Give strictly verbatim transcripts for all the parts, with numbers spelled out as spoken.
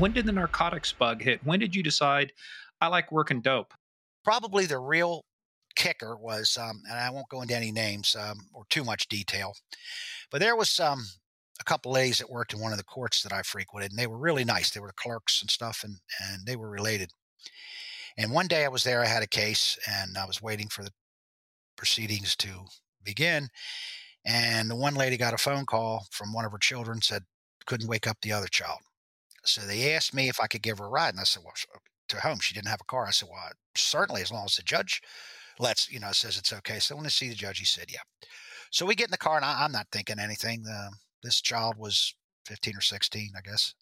When did the narcotics bug hit? When did you decide, I like working dope? Probably the real kicker was, um, and I won't go into any names um, or too much detail, but there was um, a couple ladies that worked in one of the courts that I frequented, and they were really nice. They were clerks and stuff, and, and they were related. And one day I was there, I had a case, and I was waiting for the proceedings to begin. And the one lady got a phone call from one of her children, said, couldn't wake up the other child. So they asked me if I could give her a ride. And I said, well, to home. She didn't have a car. I said, well, certainly, as long as the judge lets, you know, says it's okay. So I want to see the judge. He said, yeah. So we get in the car, and I, I'm not thinking anything. Uh, this child was fifteen or sixteen, I guess.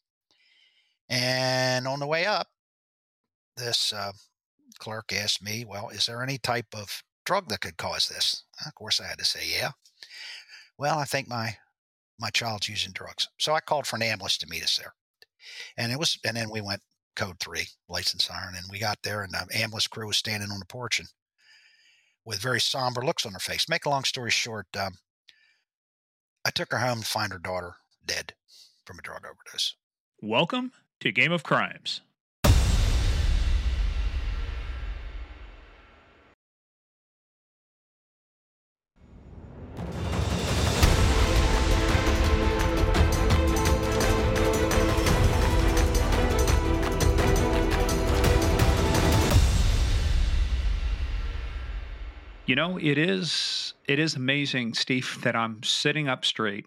And on the way up, this uh, clerk asked me, well, is there any type of drug that could cause this? Of course, I had to say, yeah. Well, I think my my child's using drugs. So I called for an ambulance to meet us there. And it was, and then we went code three, lights and siren, and we got there, and the ambulance crew was standing on the porch and with very somber looks on her face. Make a long story short, um, I took her home to find her daughter dead from a drug overdose. Welcome to Game of Crimes. You know, it is it is amazing, Steve, that I'm sitting up straight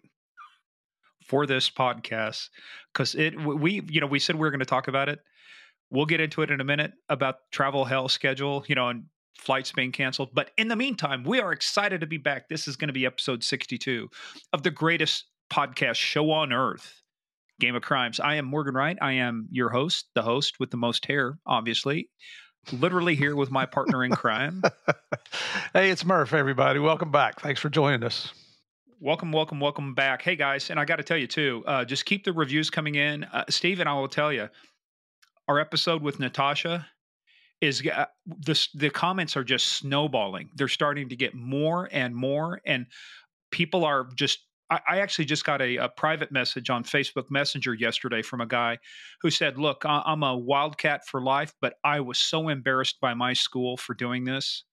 for this podcast because it we you know we said we were going to talk about it. We'll get into it in a minute about travel hell schedule, you know, and flights being canceled. But in the meantime, we are excited to be back. This is going to be episode sixty-two of the greatest podcast show on earth, Game of Crimes. I am Morgan Wright. I am your host, the host with the most hair, obviously. Literally here with my partner in crime. Hey, it's Murph, everybody. Welcome back. Thanks for joining us. Welcome, welcome, welcome back. Hey, guys, and I got to tell you, too, uh, just keep the reviews coming in. Uh, Steve and I will tell you, our episode with Natasha is uh, the, the comments are just snowballing. They're starting to get more and more, and people are just I actually just got a, a private message on Facebook Messenger yesterday from a guy who said, look, I'm a wildcat for life, but I was so embarrassed by my school for doing this.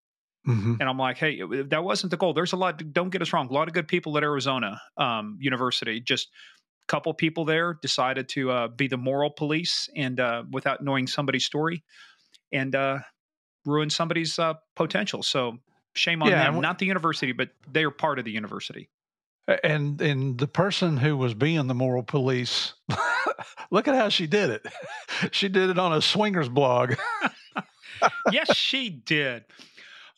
Mm-hmm. And I'm like, hey, that wasn't the goal. There's a lot, don't get us wrong, a lot of good people at Arizona um, University. Just a couple people there decided to uh, be the moral police and uh, without knowing somebody's story and uh, ruin somebody's uh, potential. So shame on yeah, them. We- Not the university, but they are part of the university. And and the person who was being the moral police, look at how she did it. She did it on a swingers blog. Yes, she did.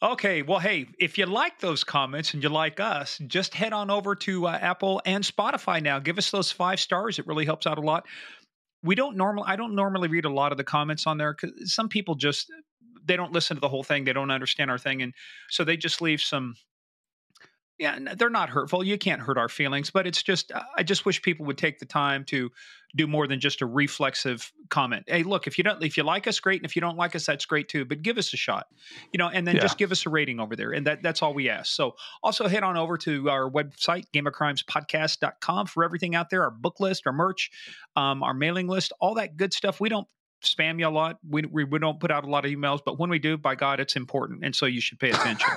Okay, well, hey, if you like those comments and you like us, just head on over to uh, Apple and Spotify now. Give us those five stars. It really helps out a lot. We don't normally, I don't normally read a lot of the comments on there because some people just, they don't listen to the whole thing. They don't understand our thing. And so they just leave some. Yeah, they're not hurtful. You can't hurt our feelings, but it's just, I just wish people would take the time to do more than just a reflexive comment. Hey, look, if you don't, if you like us, great. And if you don't like us, that's great too, but give us a shot, you know, and then yeah. just give us a rating over there. And that, that's all we ask. So also head on over to our website, game of crimes podcast dot com, for everything out there, our book list, our merch, um, our mailing list, all that good stuff. We don't spam you a lot. We, we, we don't put out a lot of emails, but when we do, by God, it's important. And so you should pay attention.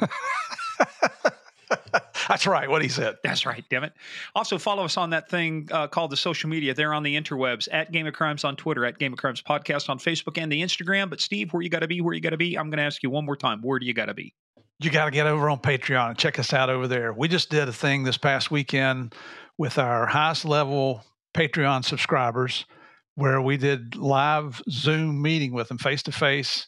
That's right, what he said. That's right, damn it. Also, follow us on that thing uh, called the social media. They're on the interwebs, at Game of Crimes on Twitter, at Game of Crimes Podcast on Facebook and the Instagram. But Steve, where you got to be, where you got to be, I'm going to ask you one more time, where do you got to be? You got to get over on Patreon and check us out over there. We just did a thing this past weekend with our highest level Patreon subscribers where we did live Zoom meeting with them face-to-face.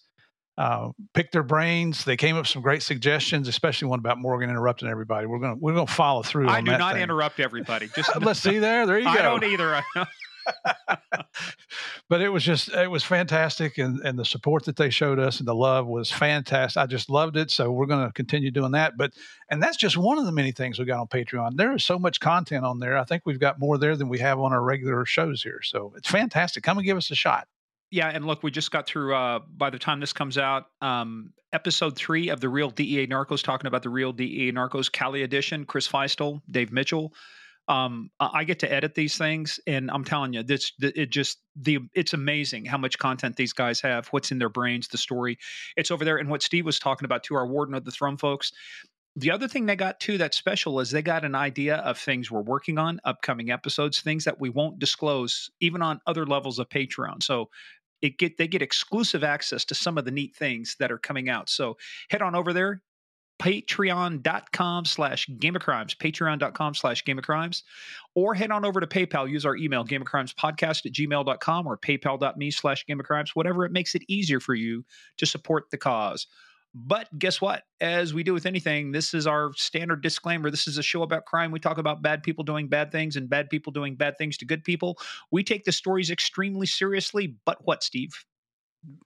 Uh, pick their brains. They came up with some great suggestions, especially one about Morgan interrupting everybody. We're gonna we're gonna follow through. I on do that not thing. Interrupt everybody. Just let's see there. There you I go. I don't either. But it was just it was fantastic, and and the support that they showed us and the love was fantastic. I just loved it. So we're gonna continue doing that. But and that's just one of the many things we got on Patreon. There is so much content on there. I think we've got more there than we have on our regular shows here. So it's fantastic. Come and give us a shot. Yeah, and look, we just got through, uh, by the time this comes out, um, episode three of The Real D E A Narcos, talking about The Real D E A Narcos, Cali edition, Chris Feistel, Dave Mitchell, Um, I get to edit these things, and I'm telling you, this it just the it's amazing how much content these guys have. What's in their brains, the story, it's over there. And what Steve was talking about to our Warden of the Throne folks. The other thing they got too that's special is they got an idea of things we're working on, upcoming episodes, things that we won't disclose even on other levels of Patreon. So it get they get exclusive access to some of the neat things that are coming out. So head on over there. Patreon.com slash Game of Crimes, Patreon.com slash Game of Crimes, or head on over to PayPal. Use our email, Game of Crimes Podcast at gmail dot com or paypal.me slash Game of Crimes, whatever it makes it easier for you to support the cause. But guess what? As we do with anything, this is our standard disclaimer. This is a show about crime. We talk about bad people doing bad things and bad people doing bad things to good people. We take the stories extremely seriously. But what, Steve?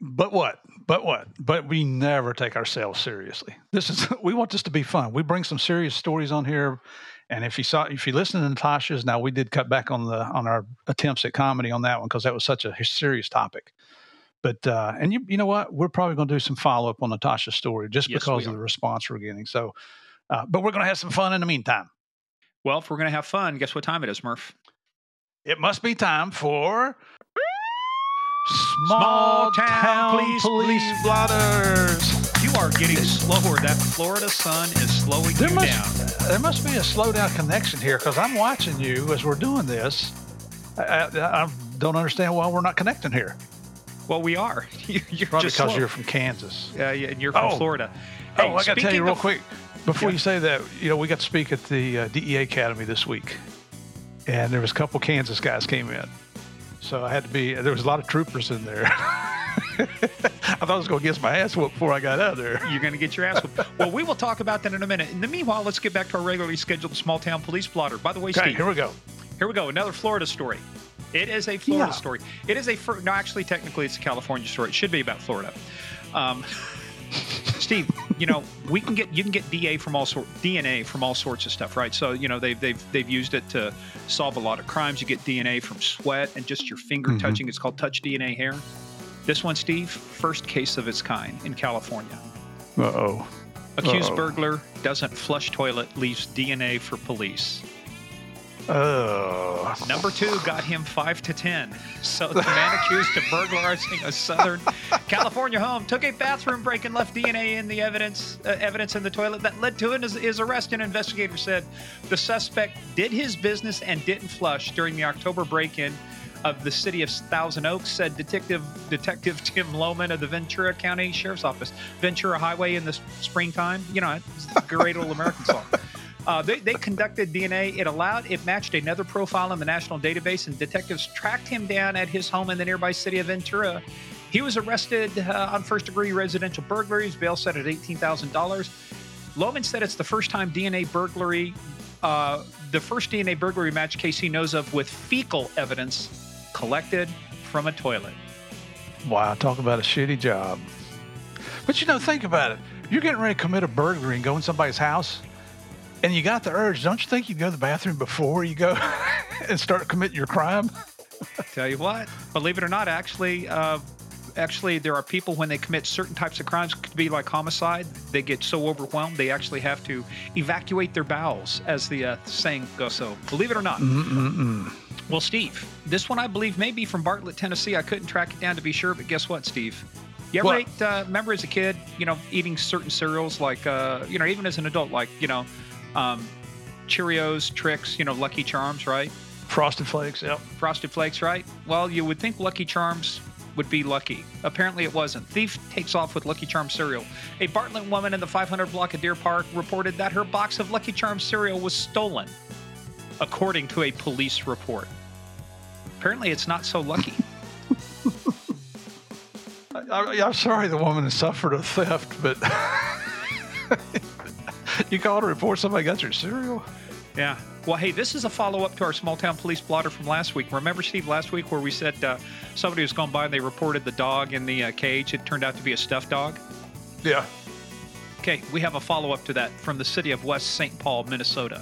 But what? But what? But we never take ourselves seriously. This is we want this to be fun. We bring some serious stories on here, and if you saw, if you listen to Natasha's, now we did cut back on the on our attempts at comedy on that one because that was such a serious topic. But uh, and you you know what? We're probably going to do some follow up on Natasha's story just yes, because of the response we're getting. So, uh, but we're going to have some fun in the meantime. Well, if we're going to have fun, guess what time it is, Murph? It must be time for. Small, Small town, town police, police, police blotters. You are getting slower. That Florida sun is slowing there you must, down. There must be a slowdown connection here because I'm watching you as we're doing this. I, I, I don't understand why we're not connecting here. Well, we are. You're, you're Probably just because slow. You're from Kansas. Yeah, yeah, and you're from oh. Florida. Hey, oh, I got to tell you real of, quick, before yeah. you say that, you know, we got to speak at the uh, D E A Academy this week, and there was a couple Kansas guys came in. So I had to be, there was a lot of troopers in there. I thought I was going to get my ass whooped before I got out of there. You're going to get your ass whooped. Well, we will talk about that in a minute. In the meanwhile, let's get back to our regularly scheduled small town police blotter. By the way, okay, Steve. Here we go. Here we go. Another Florida story. It is a Florida yeah. story. It is a, no, actually, technically, it's a California story. It should be about Florida. Um, Steve, you know, we can get you can get D A from all sort D N A from all sorts of stuff, right? So, you know, they've they've they've used it to solve a lot of crimes. You get D N A from sweat and just your finger mm-hmm. touching. It's called touch D N A hair. This one, Steve, first case of its kind in California. Uh oh. Accused Uh-oh. burglar doesn't flush toilet, leaves D N A for police. Oh. Number two got him five to ten. So the man accused of burglarizing a Southern California home took a bathroom break and left D N A in the evidence uh, evidence in the toilet that led to his, his arrest. An investigator said the suspect did his business and didn't flush during the October break-in of the city of Thousand Oaks, said Detective Detective Tim Loman of the Ventura County Sheriff's Office. Ventura Highway in the springtime, you know, it's a great old American song. Uh, they, they conducted D N A. It allowed, it matched another profile in the national database, and detectives tracked him down at his home in the nearby city of Ventura. He was arrested uh, on first-degree residential burglaries. Bail set at eighteen thousand dollars. Loman said it's the first time D N A burglary, uh, the first D N A burglary match case he knows of with fecal evidence collected from a toilet. Wow, talk about a shitty job. But, you know, think about it. You're getting ready to commit a burglary and go in somebody's house. And you got the urge, don't you think you'd go to the bathroom before you go and start committing your crime? Tell you what, believe it or not, actually, uh, actually, there are people when they commit certain types of crimes, could be like homicide, they get so overwhelmed they actually have to evacuate their bowels, as the uh, saying goes. So, believe it or not. Mm-mm-mm. Well, Steve, this one I believe may be from Bartlett, Tennessee. I couldn't track it down to be sure, but guess what, Steve? You ever ate, uh, remember as a kid, you know, eating certain cereals like, uh, you know, even as an adult, like, you know. Um, Cheerios, Trix, you know, Lucky Charms, right? Frosted Flakes, yep. Frosted Flakes, right? Well, you would think Lucky Charms would be lucky. Apparently it wasn't. Thief takes off with Lucky Charms cereal. A Bartlett woman in the five hundred block of Deer Park reported that her box of Lucky Charms cereal was stolen, according to a police report. Apparently it's not so lucky. I, I, I'm sorry the woman has suffered a theft, but... You called a report somebody got your cereal? Yeah. Well, hey, this is a follow-up to our small-town police blotter from last week. Remember, Steve, last week where we said uh, somebody was going by and they reported the dog in the uh, cage. It turned out to be a stuffed dog? Yeah. Okay, we have a follow-up to that from the city of West Saint Paul, Minnesota.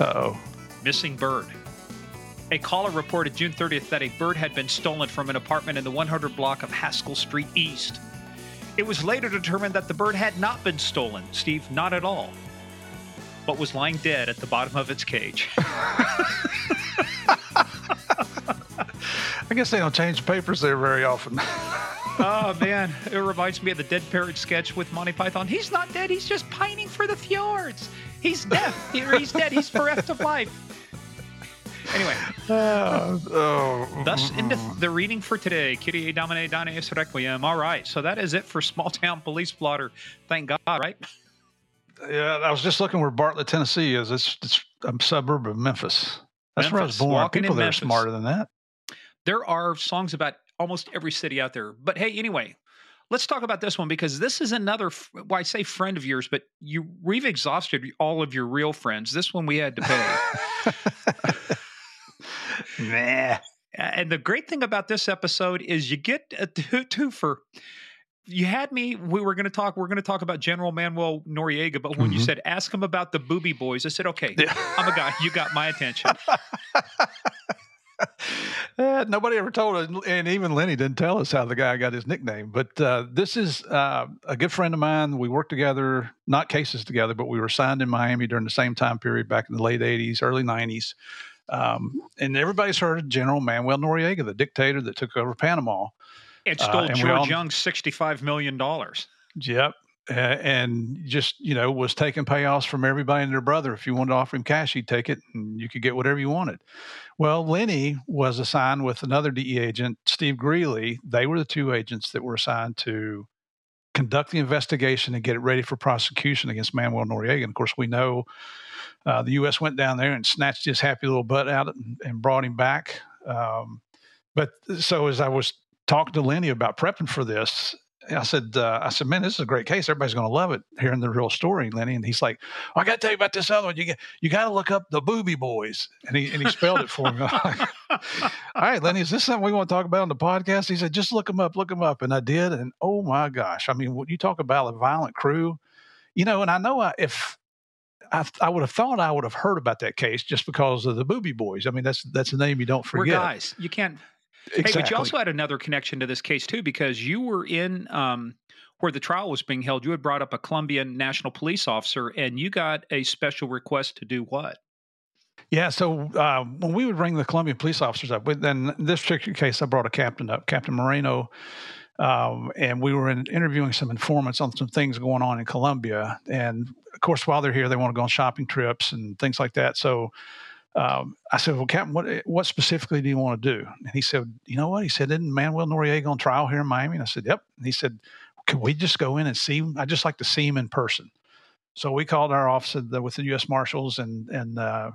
Uh-oh. Missing bird. A caller reported June thirtieth that a bird had been stolen from an apartment in the one hundred block of Haskell Street East. It was later determined that the bird had not been stolen, Steve, not at all. but was lying dead at the bottom of its cage. I guess they don't change papers there very often. Oh, man. It reminds me of the dead parrot sketch with Monty Python. He's not dead. He's just pining for the fjords. He's deaf. He's dead. He's bereft of life. Anyway. Uh, oh. Thus endeth the reading for today. Kyrie Domine Dies Requiem. All right. So that is it for Small Town Police Blotter. Thank God, right? Yeah. I was just looking where Bartlett, Tennessee is. It's, it's a suburb of Memphis. That's Memphis, where I was born. People that are smarter than that. There are songs about almost every city out there. But hey, anyway, let's talk about this one, because this is another, well, I say friend of yours, but you we've exhausted all of your real friends. This one we had to pay. Nah. And the great thing about this episode is you get a twofer. You had me, we were going to talk, we we're going to talk about General Manuel Noriega, but when mm-hmm. you said, ask him about the Boobie Boys, I said, okay, yeah. I'm a guy. You got my attention. Uh, nobody ever told us, and even Lenny didn't tell us how the guy got his nickname. But uh, this is uh, a good friend of mine. We worked together, not cases together, but we were signed in Miami during the same time period back in the late eighties, early nineties. Um, and everybody's heard of General Manuel Noriega, the dictator that took over Panama. It stole uh, and George all, Young's sixty-five million dollars. Yep. Uh, and just, you know, was taking payoffs from everybody and their brother. If you wanted to offer him cash, he'd take it and you could get whatever you wanted. Well, Lenny was assigned with another D E A agent, Steve Greeley. They were the two agents that were assigned to conduct the investigation and get it ready for prosecution against Manuel Noriega. And, of course, we know uh, the U S went down there and snatched his happy little butt out and, and brought him back. Um, but so as I was talking to Lenny about prepping for this, I said, uh, I said, man, this is a great case. Everybody's going to love it, hearing the real story, Lenny. And he's like, oh, I got to tell you about this other one. You get, you got to look up the Boobie Boys. And he and he spelled it for me. All right, Lenny, is this something we want to talk about on the podcast? He said, just look them up, look them up. And I did. And oh my gosh, I mean, when you talk about a violent crew, you know, and I know I, if I, I would have thought I would have heard about that case just because of the Boobie Boys. I mean, that's that's a name you don't forget. We're guys. You can't. Exactly. Hey, but you also had another connection to this case, too, because you were in um, where the trial was being held. You had brought up a Colombian national police officer, and you got a special request to do what? Yeah, so uh, when we would bring the Colombian police officers up, then in this particular case, I brought a captain up, Captain Moreno, um, and we were in, interviewing some informants on some things going on in Colombia. And, of course, while they're here, they want to go on shopping trips and things like that. So Um, I said, well, Captain, what, what specifically do you want to do? And he said, you know what? He said, isn't Manuel Noriega on trial here in Miami? And I said, yep. And he said, can we just go in and see him? I'd just like to see him in person. So we called our office with the U S Marshals, and, and uh,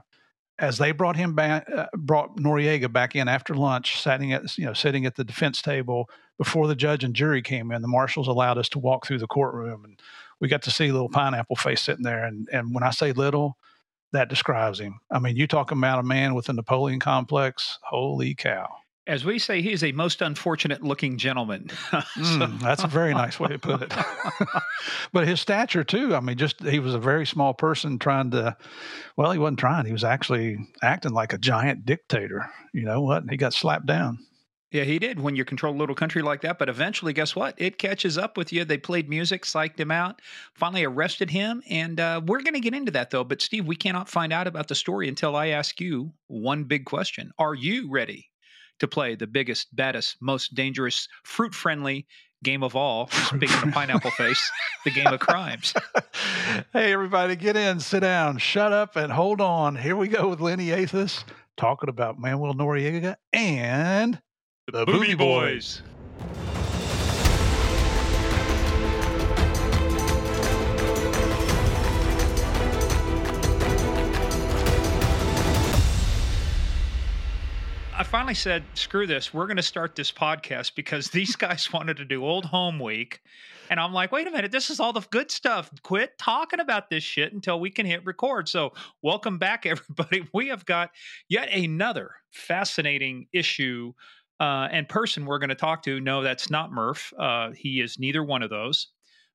as they brought him back, uh, brought Noriega back in after lunch, sitting at, you know, sitting at the defense table before the judge and jury came in, the Marshals allowed us to walk through the courtroom, and we got to see little Pineapple Face sitting there. And, and when I say little, that describes him. I mean, you talk about a man with a Napoleon complex. Holy cow. As we say, he's a most unfortunate looking gentleman. So. Mm, that's a very nice way to put it. But his stature too. I mean, just, he was a very small person trying to, well, he wasn't trying. He was actually acting like a giant dictator. You know what? He got slapped down. Yeah, he did, when you control a little country like that. But eventually, guess what? It catches up with you. They played music, psyched him out, finally arrested him. And uh, we're going to get into that, though. But, Steve, we cannot find out about the story until I ask you one big question. Are you ready to play the biggest, baddest, most dangerous, fruit-friendly game of all, speaking of Pineapple Face, the Game of Crimes? Hey, everybody, get in, sit down, shut up, and hold on. Here we go with Lenny Athas talking about Manuel Noriega and The Boobie Boys. I finally said, screw this. We're going to start this podcast because these guys wanted to do Old Home Week. And I'm like, wait a minute. This is all the good stuff. Quit talking about this shit until we can hit record. So welcome back, everybody. We have got yet another fascinating issue Uh, and person we're going to talk to. No, that's not Murph. Uh, he is neither one of those.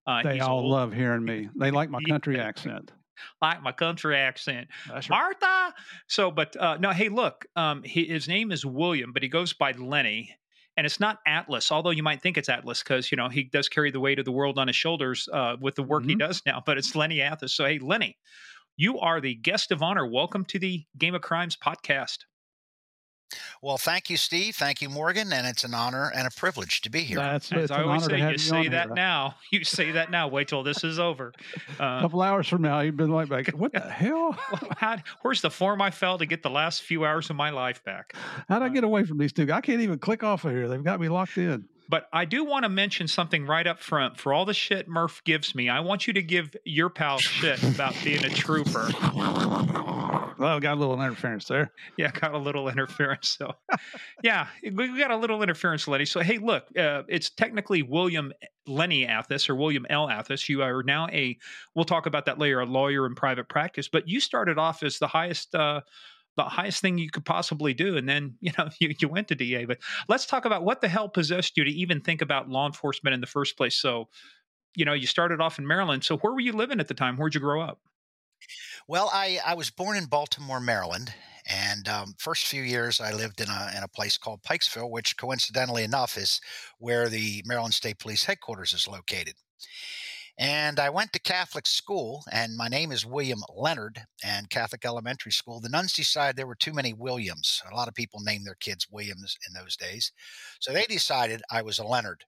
Uh, they all old. Love hearing me. They like my country accent. Like my country accent. That's right. Martha! So, but uh, no, hey, look, um, he, his name is William, but he goes by Lenny. And it's not Atlas, although you might think it's Atlas because, you know, he does carry the weight of the world on his shoulders uh, with the work mm-hmm. he does now. But it's Lenny Athas. So, hey, Lenny, You are the guest of honor. Welcome to the Game of Crimes podcast. Well, thank you, Steve. Thank you, Morgan. And it's an honor and a privilege to be here. That's, As I always say, you say that here. now. You say that now. Wait till this is over. Uh, a couple hours from now, you've been like, back, what the hell? How, where's the form I fell to get the last few hours of my life back? How'd I get away from these two? I can't even click off of here. They've got me locked in. But I do want to mention something right up front. For all the shit Murph gives me, I want you to give your pal shit about being a trooper. Well, got a little interference there. Yeah, got a little interference. So, yeah, we got a little interference, lady. So, hey, look, uh, it's technically William Lenny Athas or William L. Athas. You are now a, we'll talk about that later, a lawyer in private practice. But you started off as the highest uh the highest thing you could possibly do. And then, you know, you, you went to D A, but let's talk about what the hell possessed you to even think about law enforcement in the first place. So, you know, you started off in Maryland. So where were you living at the time? Where'd you grow up? Well, I, I was born in Baltimore, Maryland. And um, first few years I lived in a in a place called Pikesville, which coincidentally enough is where the Maryland State Police headquarters is located. And I went to Catholic school, and my name is William Leonard, and Catholic elementary school. The Nuncy side, there were too many Williams. A lot of people named their kids Williams in those days. So they decided I was a Leonard.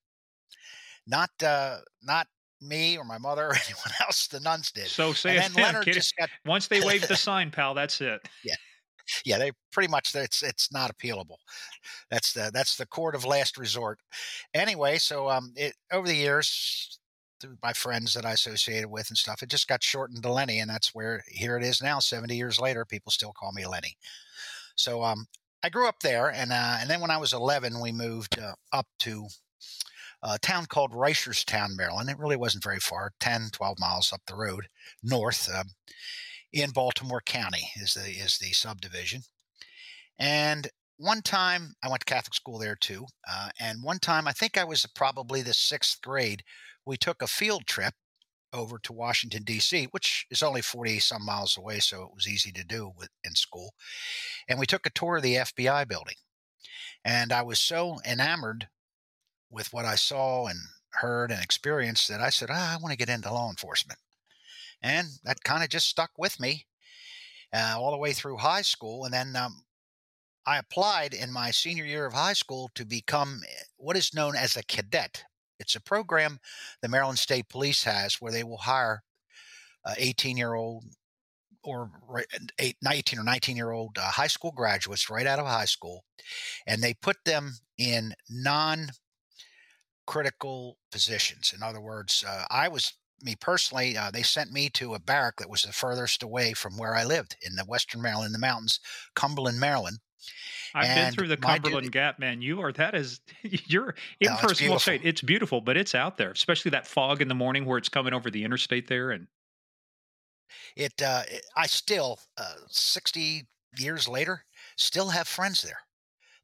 Not uh, not me or my mother or anyone else, the nuns did. So say and then Leonard just got... Once they waved the sign, pal, that's it. Yeah. Yeah, they pretty much it's it's not appealable. That's the that's the court of last resort. Anyway, so um it over the years my friends that I associated with and stuff, it just got shortened to Lenny. And that's where, here it is now, seventy years later, people still call me Lenny. So um, I grew up there. And uh, and then when I was eleven, we moved uh, up to a town called Reicherstown, Maryland. It really wasn't very far, ten, twelve miles up the road, north um, in Baltimore County is the, is the subdivision. And one time I went to Catholic school there too. Uh, and one time, I think I was probably the sixth grade, we took a field trip over to Washington, D C, which is only forty some miles away, so it was easy to do with, in school. And we took a tour of the F B I building. And I was so enamored with what I saw and heard and experienced that I said, ah, I want to get into law enforcement. And that kind of just stuck with me uh, all the way through high school. And then um, I applied in my senior year of high school to become what is known as a cadet. It's a program the Maryland State Police has where they will hire uh, eighteen-year-old or eight, nineteen or nineteen-year-old uh, high school graduates right out of high school, and they put them in non-critical positions. In other words, uh, I was, me personally, uh, they sent me to a barrack that was the furthest away from where I lived in the Western Maryland, in the mountains, Cumberland, Maryland. I've and been through the Cumberland dude, Gap, man. You are, that is, you're impersonal no, shade. It's beautiful, but it's out there, especially that fog in the morning where it's coming over the interstate there. And it, uh, it I still, uh, sixty years later, still have friends there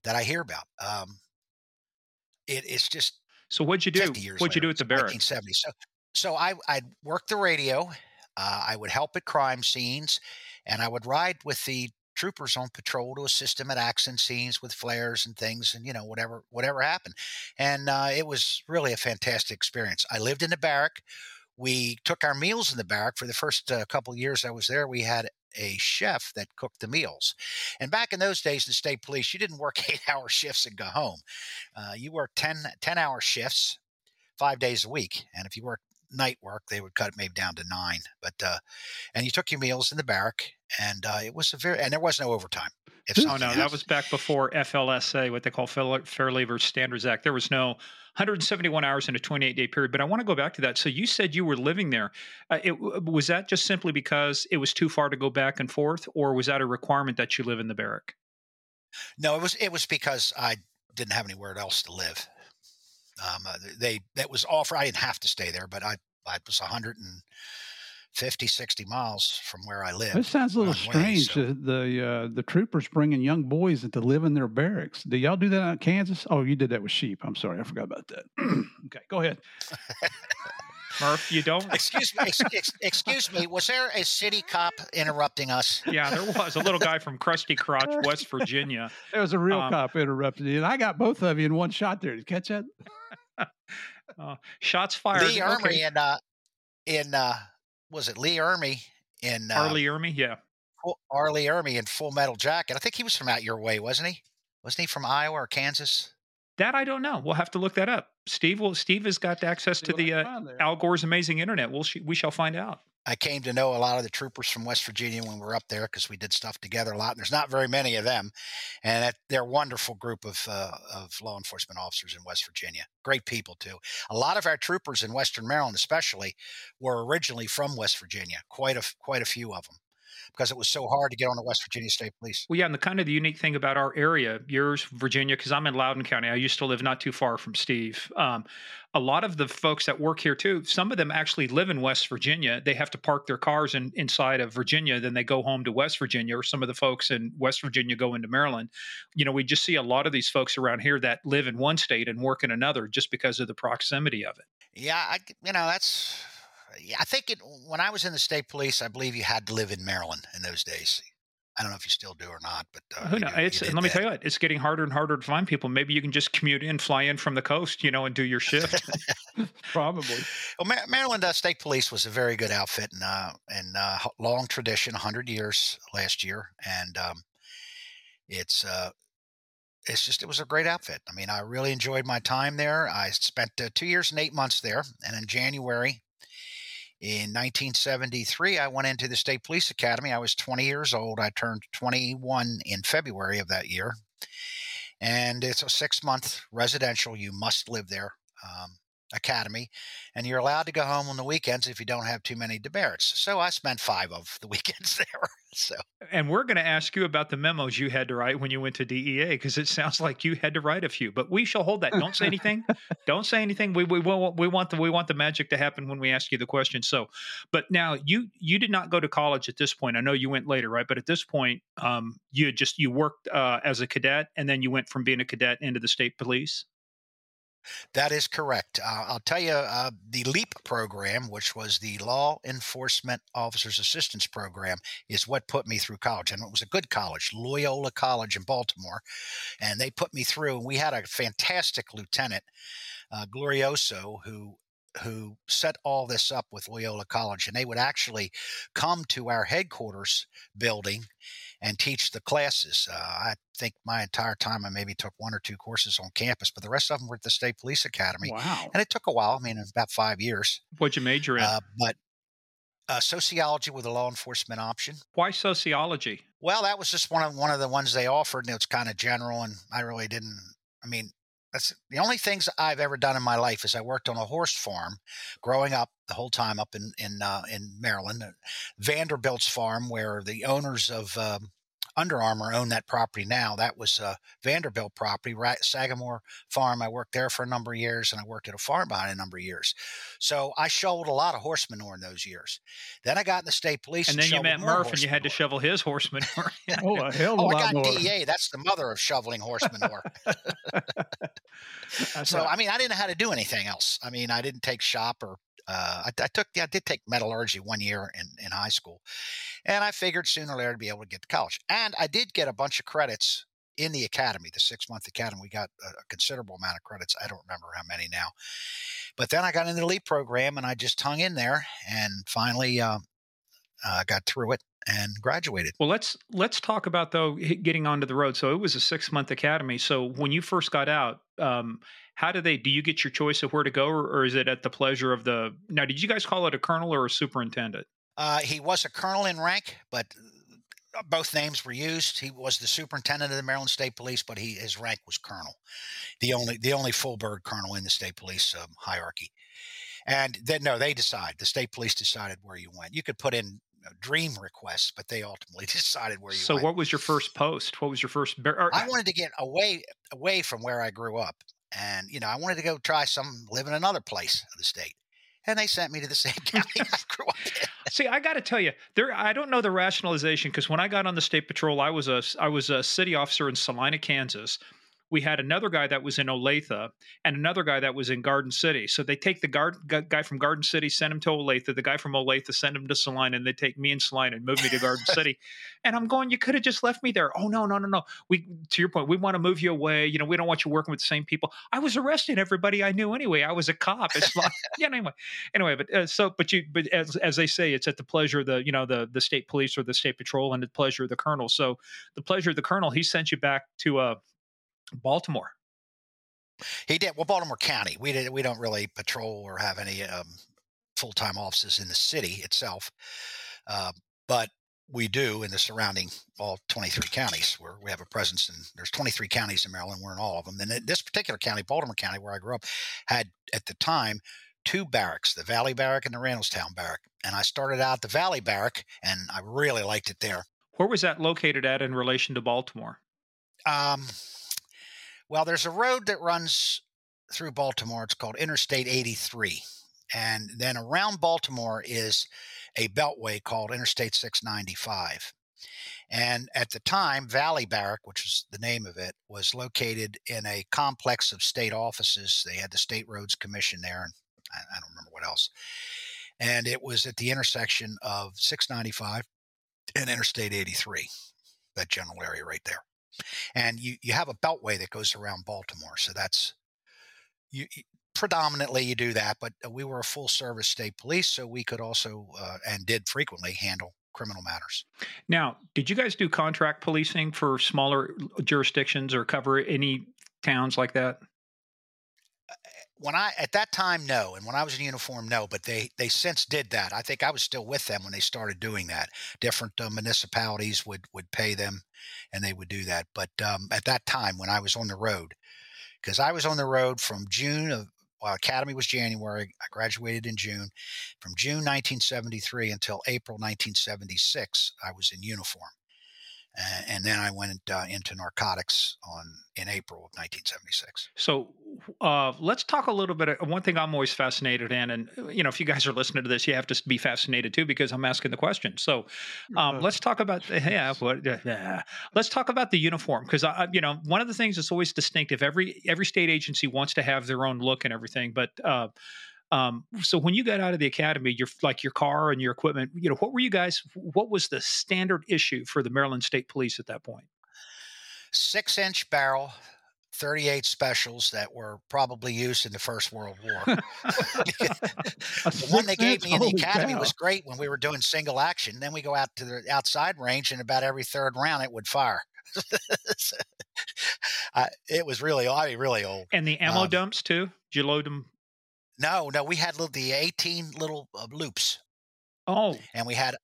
that I hear about. Um, it, it's just, so what'd you do? What'd you later, do at the barracks? nineteen seventy. So, so I, I'd work the radio. Uh, I would help at crime scenes, and I would ride with the troopers on patrol to assist them at accident scenes with flares and things and, you know, whatever, whatever happened. And uh, it was really a fantastic experience. I lived in the barrack. We took our meals in the barrack. For the first uh, couple of years I was there, we had a chef that cooked the meals. And back in those days, the state police, you didn't work eight hour shifts and go home. Uh, you worked ten, ten hour shifts, five days a week. And if you worked night work, they would cut it maybe down to nine, but uh and you took your meals in the barrack, and uh it was a very, and there was no overtime. If oh no happened. That was back before F L S A, what they call Fair Labor Standards Act. There was no one hundred seventy-one hours in a twenty-eight day period. But I want to go back to that. So you said you were living there. Uh, it was that just simply because it was too far to go back and forth, or was that a requirement that you live in the barrack? No, it was it was because I didn't have anywhere else to live. Um, they, that was offered. I didn't have to stay there, but I, I was one hundred fifty, sixty miles from where I lived. That sounds a little strange. Way, so. The, uh, the troopers bringing young boys that to live in their barracks. Do y'all do that out in Kansas? Oh, you did that with sheep. I'm sorry. I forgot about that. Okay. Go ahead. Murph, you don't? Excuse me. Ex- excuse me. Was there a city cop interrupting us? Yeah, there was. A little guy from Krusty Crotch, West Virginia. There was a real um, cop interrupting you. And I got both of you in one shot there. Did you catch that? Uh, shots fired. Lee Ermey okay. in, uh, in uh, was it Lee Ermey in um, Lee Ermey, yeah, Lee Ermey in Full Metal Jacket. I think he was from out your way, wasn't he? Wasn't he from Iowa or Kansas? That I don't know. We'll have to look that up. Steve will. Steve has got access to the uh, Al Gore's amazing internet. We'll we shall find out. I came to know a lot of the troopers from West Virginia when we were up there because we did stuff together a lot. And there's not very many of them, and that, they're a wonderful group of uh, of law enforcement officers in West Virginia. Great people too. A lot of our troopers in Western Maryland, especially, were originally from West Virginia. Quite a quite a few of them. Because it was so hard to get on the West Virginia State Police. Well, yeah, and the kind of the unique thing about our area, yours, Virginia, because I'm in Loudoun County. I used to live not too far from Steve. Um, a lot of the folks that work here, too, some of them actually live in West Virginia. They have to park their cars in, inside of Virginia. Then they go home to West Virginia, or some of the folks in West Virginia go into Maryland. You know, we just see a lot of these folks around here that live in one state and work in another just because of the proximity of it. Yeah, I, you know, that's... I think it, when I was in the state police, I believe you had to live in Maryland in those days. I don't know if you still do or not, but uh, who knows? It's, let me that. tell you what, it's getting harder and harder to find people. Maybe you can just commute in, fly in from the coast, you know, and do your shift. Probably. Well, Mar- Maryland uh, State Police was a very good outfit and uh, and uh, long tradition, one hundred years last year, and um, it's uh, it's just it was a great outfit. I mean, I really enjoyed my time there. I spent uh, two years and eight months there, and in January. In nineteen seventy-three, I went into the State Police Academy. I was twenty years old. I turned twenty-one in February of that year. And it's a six-month residential, you must live there, um, academy. And you're allowed to go home on the weekends if you don't have too many demerits. So I spent five of the weekends there. So, and we're going to ask you about the memos you had to write when you went to D E A, because it sounds like you had to write a few. But we shall hold that. Don't say anything. Don't say anything. We we we want the we want the magic to happen when we ask you the question. So, but now you you did not go to college at this point. I know you went later, right? But at this point, um, you just you worked uh, as a cadet, and then you went from being a cadet into the state police. That is correct. Uh, I'll tell you, uh, the LEAP program, which was the Law Enforcement Officers Assistance Program, is what put me through college. And it was a good college, Loyola College in Baltimore. And they put me through. And we had a fantastic lieutenant, uh, Glorioso, who who set all this up with Loyola College. And they would actually come to our headquarters building and teach the classes. Uh, I think my entire time I maybe took one or two courses on campus, but the rest of them were at the State Police Academy. Wow. And it took a while. I mean, it was about five years. What'd you major in? Uh, but uh, sociology with a law enforcement option. Why sociology? Well, that was just one of one of the ones they offered, and it was kind of general, and I really didn't – I mean – that's the only things I've ever done in my life is I worked on a horse farm growing up the whole time up in, in, uh, in Maryland, Vanderbilt's farm, where the owners of, um, Under Armour own that property now. That was a Vanderbilt property, right? Sagamore Farm. I worked there for a number of years, and I worked at a farm behind a number of years. So I shoveled a lot of horse manure in those years. Then I got in the state police. And then and you met Murph, and you had manure. to shovel his horse manure. Oh, a hell of a oh, lot I got more. D E A. That's the mother of shoveling horse manure. So, right. I mean, I didn't know how to do anything else. I mean, I didn't take shop or Uh, I, I took, I did take metallurgy one year in, in high school, and I figured sooner or later to be able to get to college. And I did get a bunch of credits in the academy, the six-month academy. We got a, a considerable amount of credits. I don't remember how many now. But then I got into the LEAP program, and I just hung in there, and finally uh, uh, got through it and graduated. Well, let's let's talk about, though, getting onto the road. So it was a six-month academy. So when you first got out, um, how do they, do you get your choice of where to go, or, or is it at the pleasure of the, now, did you guys call it a colonel or a superintendent? Uh, he was a colonel in rank, but both names were used. He was the superintendent of the Maryland State Police, but he, his rank was colonel, the only, the only full bird colonel in the state police um, hierarchy. And then, no, they decide, the state police decided where you went. You could put in dream requests, but they ultimately decided where you So went. What was your first post? What was your first? Bar- I wanted to get away, away from where I grew up. And, you know, I wanted to go try some, live in another place of the state. And they sent me to the same county I grew up in. See, I got to tell you, there. I don't know the rationalization, because when I got on the state patrol, I was a, I was a city officer in Salina, Kansas. We had another guy that was in Olathe and another guy that was in Garden City. So they take the guard, guy from Garden City, send him to Olathe. The guy from Olathe send him to Saline, and they take me and Saline and move me to Garden City. And I'm going, you could have just left me there. Oh, no, no, no, no. We, to your point, we want to move you away. You know, we don't want you working with the same people. I was arresting everybody I knew anyway. I was a cop. It's like, yeah, anyway. Anyway, but uh, so, but you, but as, as they say, it's at the pleasure of the, you know, the, the state police or the state patrol and the pleasure of the colonel. So the pleasure of the colonel, he sent you back to uh, Baltimore. He did. Well, Baltimore County, we did, we don't really patrol or have any um, full-time offices in the city itself. Uh, but we do in the surrounding all twenty-three counties where we have a presence, and there's twenty-three counties in Maryland. We're in all of them. And this particular county, Baltimore County, where I grew up, had at the time two barracks, the Valley Barrack and the Randallstown Barrack. And I started out the Valley Barrack, and I really liked it there. Where was that located at in relation to Baltimore? Um, well, there's a road that runs through Baltimore. It's called Interstate eighty-three. And then around Baltimore is a beltway called Interstate six ninety-five. And at the time, Valley Barrack, which is the name of it, was located in a complex of state offices. They had the State Roads Commission there, and I, I don't remember what else. And it was at the intersection of six ninety-five and Interstate eighty-three, that general area right there. And you, you have a beltway that goes around Baltimore. So that's you, you predominantly you do that, but we were a full service state police. So we could also, uh, and did frequently handle criminal matters. Now, did you guys do contract policing for smaller jurisdictions or cover any towns like that? When I, at that time, no. And when I was in uniform, no, but they, they since did that. I think I was still with them when they started doing that. Different uh, municipalities would, would pay them and they would do that. But um, at that time when I was on the road, because I was on the road from June of, well, academy was January. I graduated in June. From June nineteen seventy-three until April nineteen seventy-six, I was in uniform. Uh, and then I went uh, into narcotics on in April of nineteen seventy-six. So uh, let's talk a little bit. Of, one thing I'm always fascinated in, and you know, if you guys are listening to this, you have to be fascinated too because I'm asking the question. So um, uh, let's talk about yeah, what, yeah. Let's talk about the uniform because I, you know, one of the things that's always distinctive. Every every state agency wants to have their own look and everything, but. Uh, Um, so when you got out of the academy, your like your car and your equipment, you know, what were you guys, what was the standard issue for the Maryland State Police at that point? Six inch barrel, thirty-eight specials that were probably used in the First World War. The one they gave me in the academy was great when we were doing single action. Then we go out to the outside range and about every third round it would fire. uh, it was really, I mean, really old. And the ammo um, dumps too? Did you load them? No, no, we had little, the eighteen little uh, loops. Oh, and we had,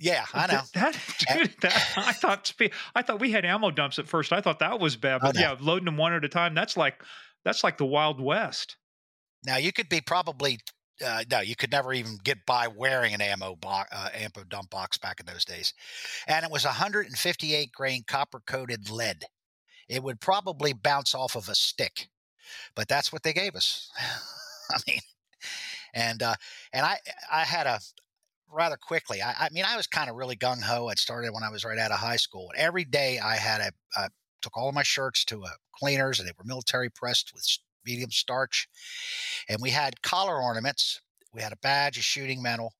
yeah, I know. That, that, dude, that I thought I thought we had ammo dumps at first. I thought that was bad, but oh, no. Yeah, loading them one at a time. That's like that's like the Wild West. Now you could be probably uh, no, you could never even get by wearing an ammo box, uh, ammo dump box back in those days, and it was one hundred fifty-eight grain copper coated lead. It would probably bounce off of a stick, but that's what they gave us. I mean, and, uh, and I, I had a rather quickly, I, I mean, I was kind of really gung ho. I'd started when I was right out of high school. Every day I had a, I took all of my shirts to a cleaners and they were military pressed with medium starch. And we had collar ornaments. We had a badge, a shooting medal,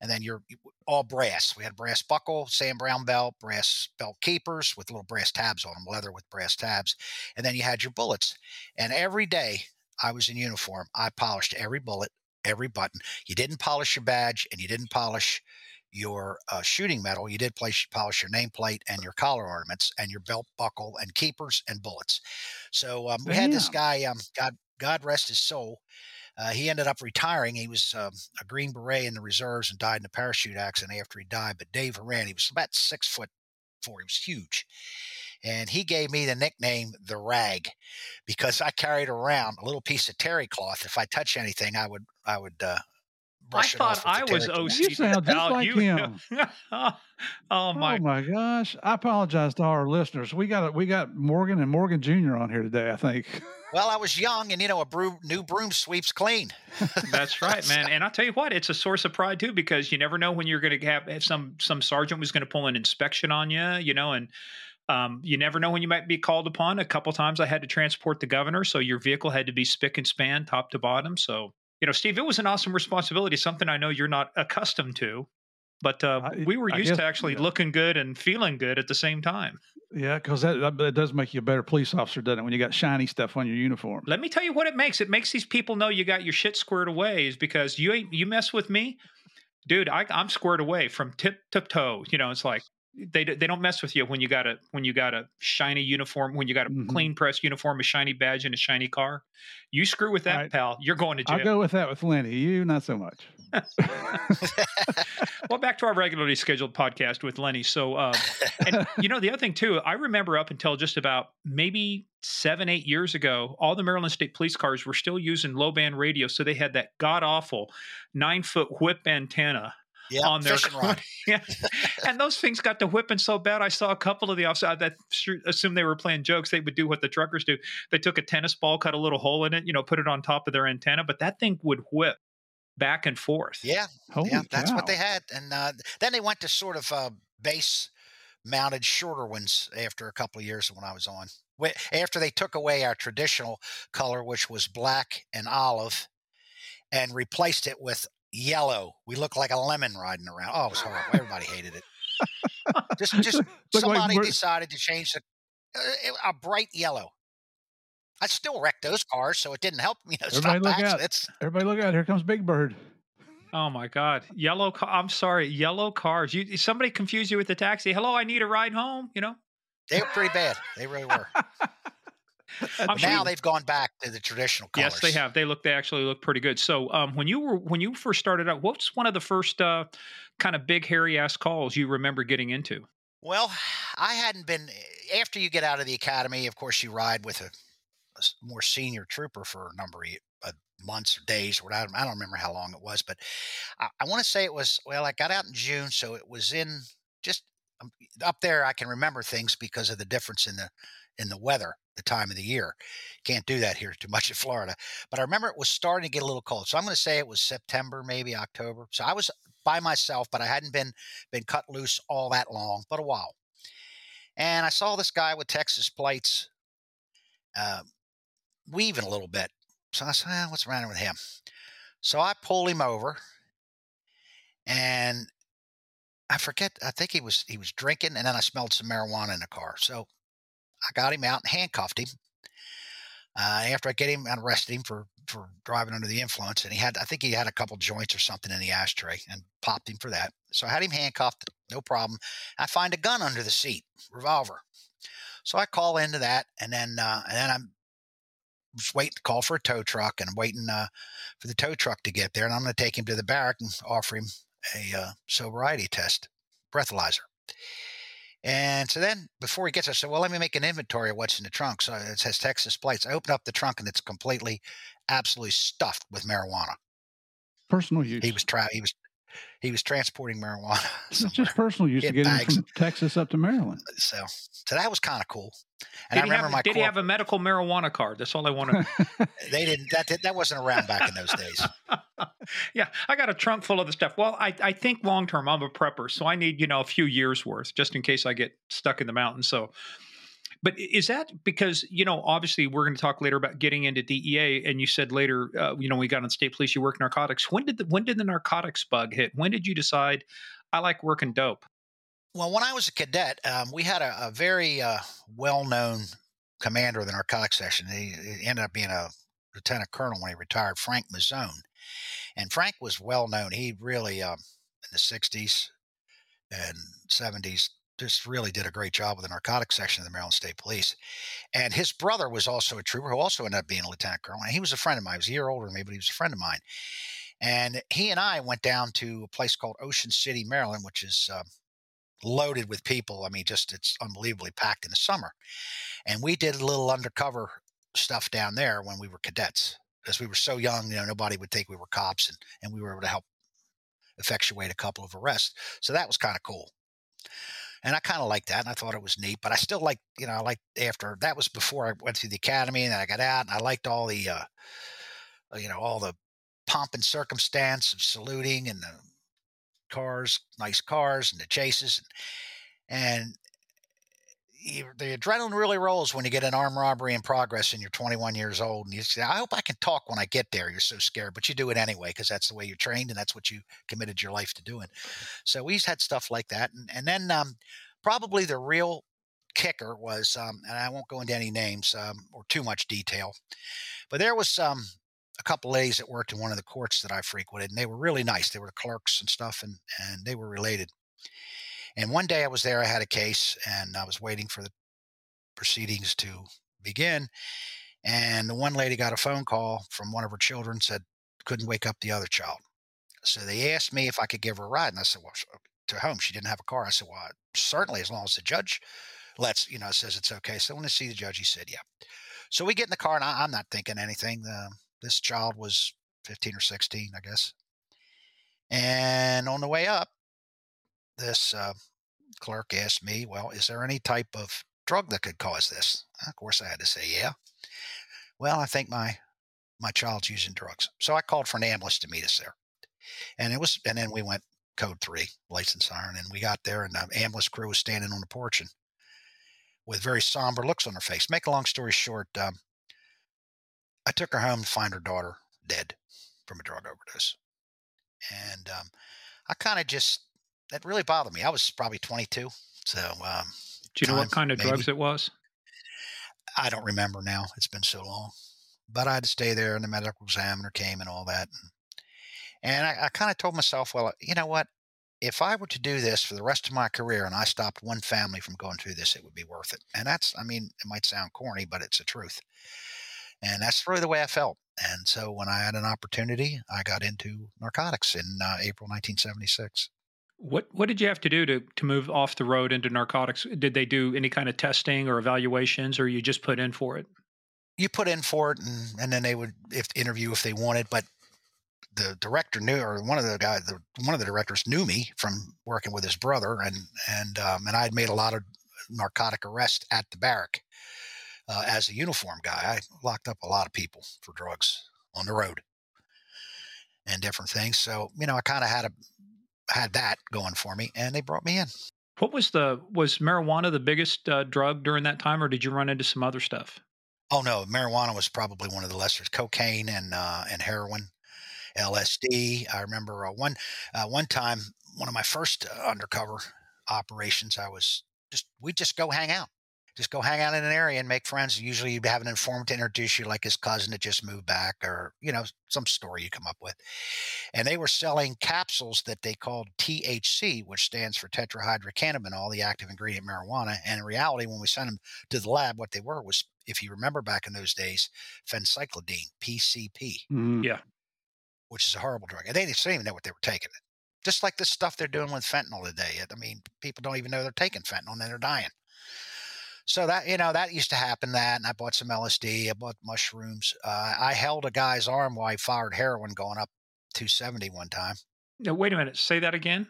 and then you're all brass. We had a brass buckle, Sam Brown belt, brass belt keepers with little brass tabs on them, leather with brass tabs. And then you had your bullets. And every day, I was in uniform. I polished every bullet, every button. You didn't polish your badge and you didn't polish your uh, shooting medal. You did place, polish your nameplate and your collar ornaments and your belt buckle and keepers and bullets. So um, we Damn. had this guy, um, God, God rest his soul. Uh, he ended up retiring. He was um, a Green Beret in the reserves and died in a parachute accident after he died. But Dave Horan, he was about six foot four. He was huge. And he gave me the nickname, the Rag, because I carried around a little piece of terry cloth. If I touched anything, I would, I would, uh, brush I it off. I thought I was O C. You sound just like you. him. oh my. Oh my gosh. I apologize to our listeners. We got, we got Morgan and Morgan Junior on here today, I think. Well, I was young and, you know, a broom, new broom sweeps clean. That's right, man. And I'll tell you what, it's a source of pride too, because you never know when you're going to have some, some sergeant was going to pull an inspection on you, you know, and, Um, you never know when you might be called upon. A couple times I had to transport the governor, so your vehicle had to be spick and span, top to bottom. So, you know, Steve, it was an awesome responsibility, something I know you're not accustomed to, but uh, I, we were I used guess, to actually yeah. looking good and feeling good at the same time. Yeah, because that, that, that does make you a better police officer, doesn't it, when you got shiny stuff on your uniform? Let me tell you what it makes. It makes these people know you got your shit squared away, is because you ain't, you mess with me, dude, I, I'm squared away from tip to toe. You know, it's like they they don't mess with you when you got a when you got a shiny uniform, when you got a mm-hmm. clean press uniform, a shiny badge, and a shiny car. You screw with that, right, pal, you're going to jail. I'll go with that with Lenny. You, not so much. Well, back to our regularly scheduled podcast with Lenny. So, um, and you know, the other thing too, I remember up until just about maybe seven, eight years ago, all the Maryland State Police cars were still using low band radio. So they had that god awful nine foot whip antenna. Yeah, on their fishing rod. Yeah. And those things got to whipping so bad, I saw a couple of the officers, I assumed they were playing jokes. They would do what the truckers do. They took a tennis ball, cut a little hole in it, you know, put it on top of their antenna, but that thing would whip back and forth. Yeah, Holy yeah, that's cow. What they had. And uh, then they went to sort of uh, base-mounted shorter ones after a couple of years when I was on. After they took away our traditional color, which was black and olive, and replaced it with yellow. We looked like a lemon riding around. Oh, it was horrible. Everybody hated it. Just, just somebody like decided to change the uh, a bright yellow. I still wrecked those cars, so it didn't help. You know, everybody stop look accidents. Out! Everybody look out! Here comes Big Bird. Oh my God! Yellow. I'm sorry. Yellow cars. You somebody confused you with the taxi. Hello, I need a ride home. You know, they were pretty bad. They really were. I'm now sure. They've gone back to the traditional colors. Yes, they have. They look. They actually look pretty good. So, um, when you were when you first started out, what's one of the first uh, kind of big hairy ass calls you remember getting into? Well, I hadn't been after you get out of the academy. Of course, you ride with a, a more senior trooper for a number of months or days. Or I, I don't remember how long it was, but I, I want to say it was. Well, I got out in June, so it was in just um, up there. I can remember things because of the difference in the in the weather. The time of the year. Can't do that here too much in Florida. But I remember it was starting to get a little cold. So I'm going to say it was September, maybe October. So I was by myself, but I hadn't been been cut loose all that long, but a while. And I saw this guy with Texas plates uh, weaving a little bit. So I said, ah, what's the matter with him? So I pulled him over and I forget, I think he was he was drinking, and then I smelled some marijuana in the car. So I got him out and handcuffed him. Uh, after I get him, I arrested him for, for driving under the influence. And he had, I think he had a couple joints or something in the ashtray, and popped him for that. So I had him handcuffed, no problem. I find a gun under the seat, revolver. So I call into that. And then, uh, and then I'm just waiting to call for a tow truck, and I'm waiting uh, for the tow truck to get there. And I'm going to take him to the barrack and offer him a uh, sobriety test, breathalyzer. And so then before he gets there, I said, well, let me make an inventory of what's in the trunk. So it says Texas plates. I open up the trunk and it's completely, absolutely stuffed with marijuana. Personal use. He was tra- He was, he was transporting marijuana. It's just personal use to get him from Texas up to Maryland. So, so that was kind of cool. And did I remember have, my. Did corp- he have a medical marijuana card? That's all I wanted. They didn't. That that wasn't around back in those days. Yeah, I got a trunk full of the stuff. Well, I, I think long term, I'm a prepper, so I need, you know, a few years worth just in case I get stuck in the mountains. So, but is that because, you know, obviously we're going to talk later about getting into D E A, and you said later, uh, you know, we got on state police, you work narcotics. When did the when did the narcotics bug hit? When did you decide I like working dope? Well, when I was a cadet, um, we had a, a very uh, well-known commander of the narcotics section. He, he ended up being a lieutenant colonel when he retired, Frank Mazzone. And Frank was well known. He really, um, in the sixties and seventies, just really did a great job with the narcotics section of the Maryland State Police. And his brother was also a trooper who also ended up being a lieutenant colonel. And he was a friend of mine. He was a year older than me, but he was a friend of mine. And he and I went down to a place called Ocean City, Maryland, which is um, loaded with people. I mean, just it's unbelievably packed in the summer. And we did a little undercover stuff down there when we were cadets. Because we were so young, you know, nobody would think we were cops, and, and we were able to help effectuate a couple of arrests. So that was kind of cool. And I kind of liked that, and I thought it was neat, but I still liked, you know, I liked after, that was before I went through the academy, and then I got out, and I liked all the, uh, you know, all the pomp and circumstance of saluting and the cars, nice cars and the chases. And, and you, the adrenaline really rolls when you get an armed robbery in progress and you're twenty-one years old and you say, I hope I can talk when I get there. You're so scared, but you do it anyway, because that's the way you're trained and that's what you committed your life to doing. So we had stuff like that. And, and then um, probably the real kicker was, um, and I won't go into any names um, or too much detail, but there was um, a couple ladies that worked in one of the courts that I frequented, and they were really nice. They were the clerks and stuff, and, and they were related. And one day I was there, I had a case, and I was waiting for the proceedings to begin. And the one lady got a phone call from one of her children, said, couldn't wake up the other child. So they asked me if I could give her a ride. And I said, well, to home. She didn't have a car. I said, well, certainly, as long as the judge lets, you know, says it's okay. So I want to see the judge. He said, yeah. So we get in the car, and I, I'm not thinking anything. The, this child was fifteen or sixteen, I guess. And on the way up, this uh, clerk asked me, well, is there any type of drug that could cause this? Of course, I had to say, yeah. Well, I think my my child's using drugs. So I called for an ambulance to meet us there. And it was, and then we went code three, license siren, and we got there, and the ambulance crew was standing on the porch and with very somber looks on her face. Make a long story short, um, I took her home to find her daughter dead from a drug overdose. And um, I kind of just... that really bothered me. I was probably twenty-two. So, um, do you know what kind of drugs it was? I don't remember now. It's been so long, but I had to stay there, and the medical examiner came and all that. And, and I, I kind of told myself, well, you know what? If I were to do this for the rest of my career and I stopped one family from going through this, it would be worth it. And that's, I mean, it might sound corny, but it's the truth. And that's really the way I felt. And so when I had an opportunity, I got into narcotics in uh, April nineteen seventy-six. What what did you have to do to, to move off the road into narcotics? Did they do any kind of testing or evaluations, or you just put in for it? You put in for it, and, and then they would if, interview if they wanted. But the director knew, or one of the guys, the, one of the directors knew me from working with his brother, and and um, and I had made a lot of narcotic arrests at the barrack uh, as a uniform guy. I locked up a lot of people for drugs on the road and different things. So you know, I kind of had a had that going for me, and they brought me in. What was the, was marijuana the biggest uh, drug during that time, or did you run into some other stuff? Oh no, marijuana was probably one of the lesser. Cocaine and, uh, and heroin, L S D. I remember uh, one, uh, one time, one of my first uh, undercover operations, I was just, we just go hang out, just go hang out in an area and make friends. Usually you'd have an informant to introduce you, like his cousin that just moved back, or, you know, some story you come up with. And they were selling capsules that they called T H C, which stands for tetrahydrocannabinol, the active ingredient in marijuana. And in reality, when we sent them to the lab, what they were was, if you remember back in those days, phencyclidine, P C P. Mm. Yeah. Which is a horrible drug. And they didn't even know what they were taking. Just like this stuff they're doing with fentanyl today. I mean, people don't even know they're taking fentanyl, and then they're dying. So that, you know, that used to happen, that, and I bought some L S D, I bought mushrooms. Uh, I held a guy's arm while he fired heroin going up two seventy one time. Now, wait a minute. Say that again?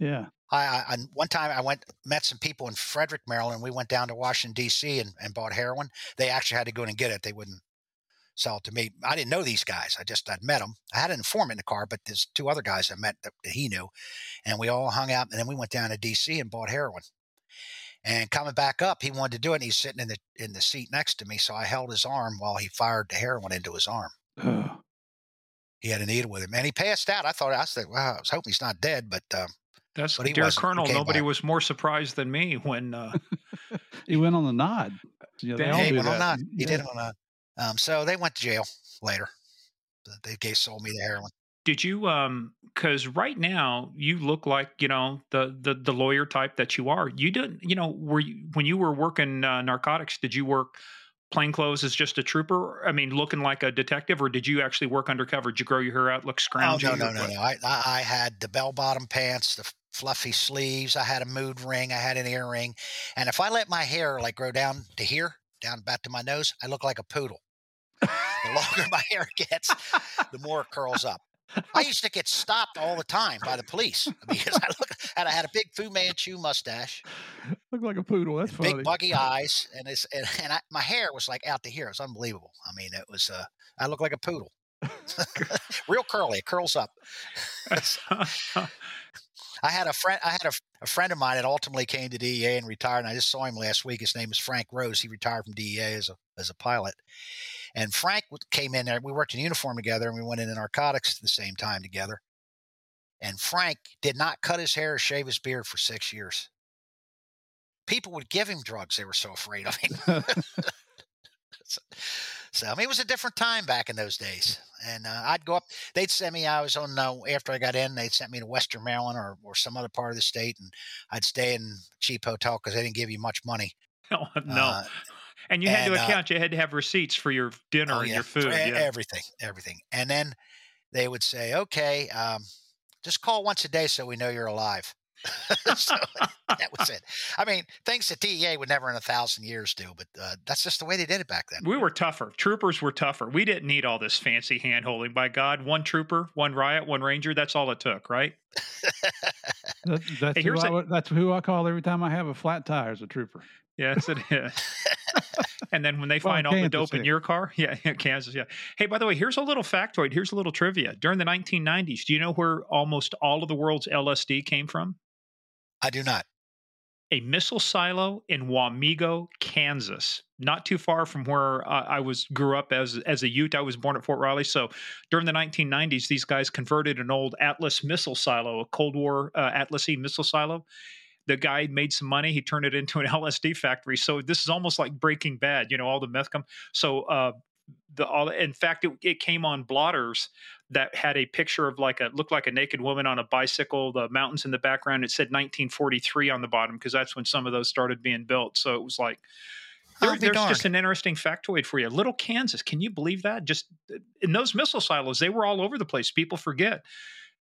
Yeah. I, I one time I went, met some people in Frederick, Maryland. We went down to Washington, D C and, and bought heroin. They actually had to go in and get it. They wouldn't sell it to me. I didn't know these guys. I just, I'd met them. I had an informant in the car, but there's two other guys I met that he knew. And we all hung out, and then we went down to D C and bought heroin. And coming back up, he wanted to do it, and he's sitting in the in the seat next to me. So I held his arm while he fired the heroin into his arm. Oh. He had a needle with him, and he passed out. I thought, I said, "Wow, I was hoping he's not dead." But um, that's but he dear wasn't. Colonel. He nobody by. was more surprised than me when uh, he went on the nod. Yeah, they all he do went that. on nod. He yeah. did on nod. Um, so they went to jail later. They gave sold me the heroin. Did you, um, cause right now you look like, you know, the, the, the lawyer type that you are. You didn't, you know, were you, when you were working uh, narcotics, did you work plainclothes as just a trooper? I mean, looking like a detective, or did you actually work undercover? Did you grow your hair out, look scroungy? Oh, no, no, no, no. I, I had the bell bottom pants, the fluffy sleeves. I had a mood ring. I had an earring. And if I let my hair like grow down to here, down back to my nose, I look like a poodle. The longer my hair gets, the more it curls up. I used to get stopped all the time by the police because I look, and I had a big Fu Manchu mustache. Looked like a poodle. That's funny. Big buggy eyes, and it's and, and I, my hair was like out to here. It was unbelievable. I mean, it was. Uh, I looked like a poodle, real curly. It curls up. I had a friend, I had a, a friend of mine that ultimately came to D E A and retired. And I just saw him last week. His name is Frank Rose. He retired from D E A as a, as a pilot. And Frank came in there. We worked in uniform together, and we went into narcotics at the same time together. And Frank did not cut his hair or shave his beard for six years. People would give him drugs. They were so afraid of him. so, so, I mean, it was a different time back in those days. And uh, I'd go up. They'd send me, I was on, uh, after I got in, they'd sent me to Western Maryland or, or some other part of the state. And I'd stay in a cheap hotel because they didn't give you much money. Oh, no. Uh, and you had and, to account, uh, you had to have receipts for your dinner oh, and yeah, your food. Yeah. Everything, everything. And then they would say, okay, um, just call once a day so we know you're alive. So that was it. I mean, things that D E A would never in a thousand years do, but uh, that's just the way they did it back then. We were tougher. Troopers were tougher. We didn't need all this fancy hand-holding. By God, one trooper, one riot, one ranger, that's all it took, right? that, that's, hey, who I, that. that's who I call every time I have a flat tire is a trooper. Yes, it is. And then when they well, find all Kansas the dope here. in your car, yeah, Kansas, yeah. Hey, by the way, here's a little factoid. Here's a little trivia. During the nineteen nineties, do you know where almost all of the world's L S D came from? I do not. A missile silo in Wamego, Kansas, not too far from where uh, I was grew up as as a youth. I was born at Fort Riley. So during the nineteen nineties, these guys converted an old Atlas missile silo, a Cold War uh, Atlas-E missile silo. The guy made some money. He turned it into an L S D factory. So this is almost like Breaking Bad, you know, all the meth come. So uh, the all. In fact, it, it came on blotters that had a picture of like a looked like a naked woman on a bicycle, the mountains in the background. It said nineteen forty-three on the bottom because that's when some of those started being built. So it was like there, there's darned. just an interesting factoid for you. Little Kansas, can you believe that? Just in those missile silos, they were all over the place. People forget.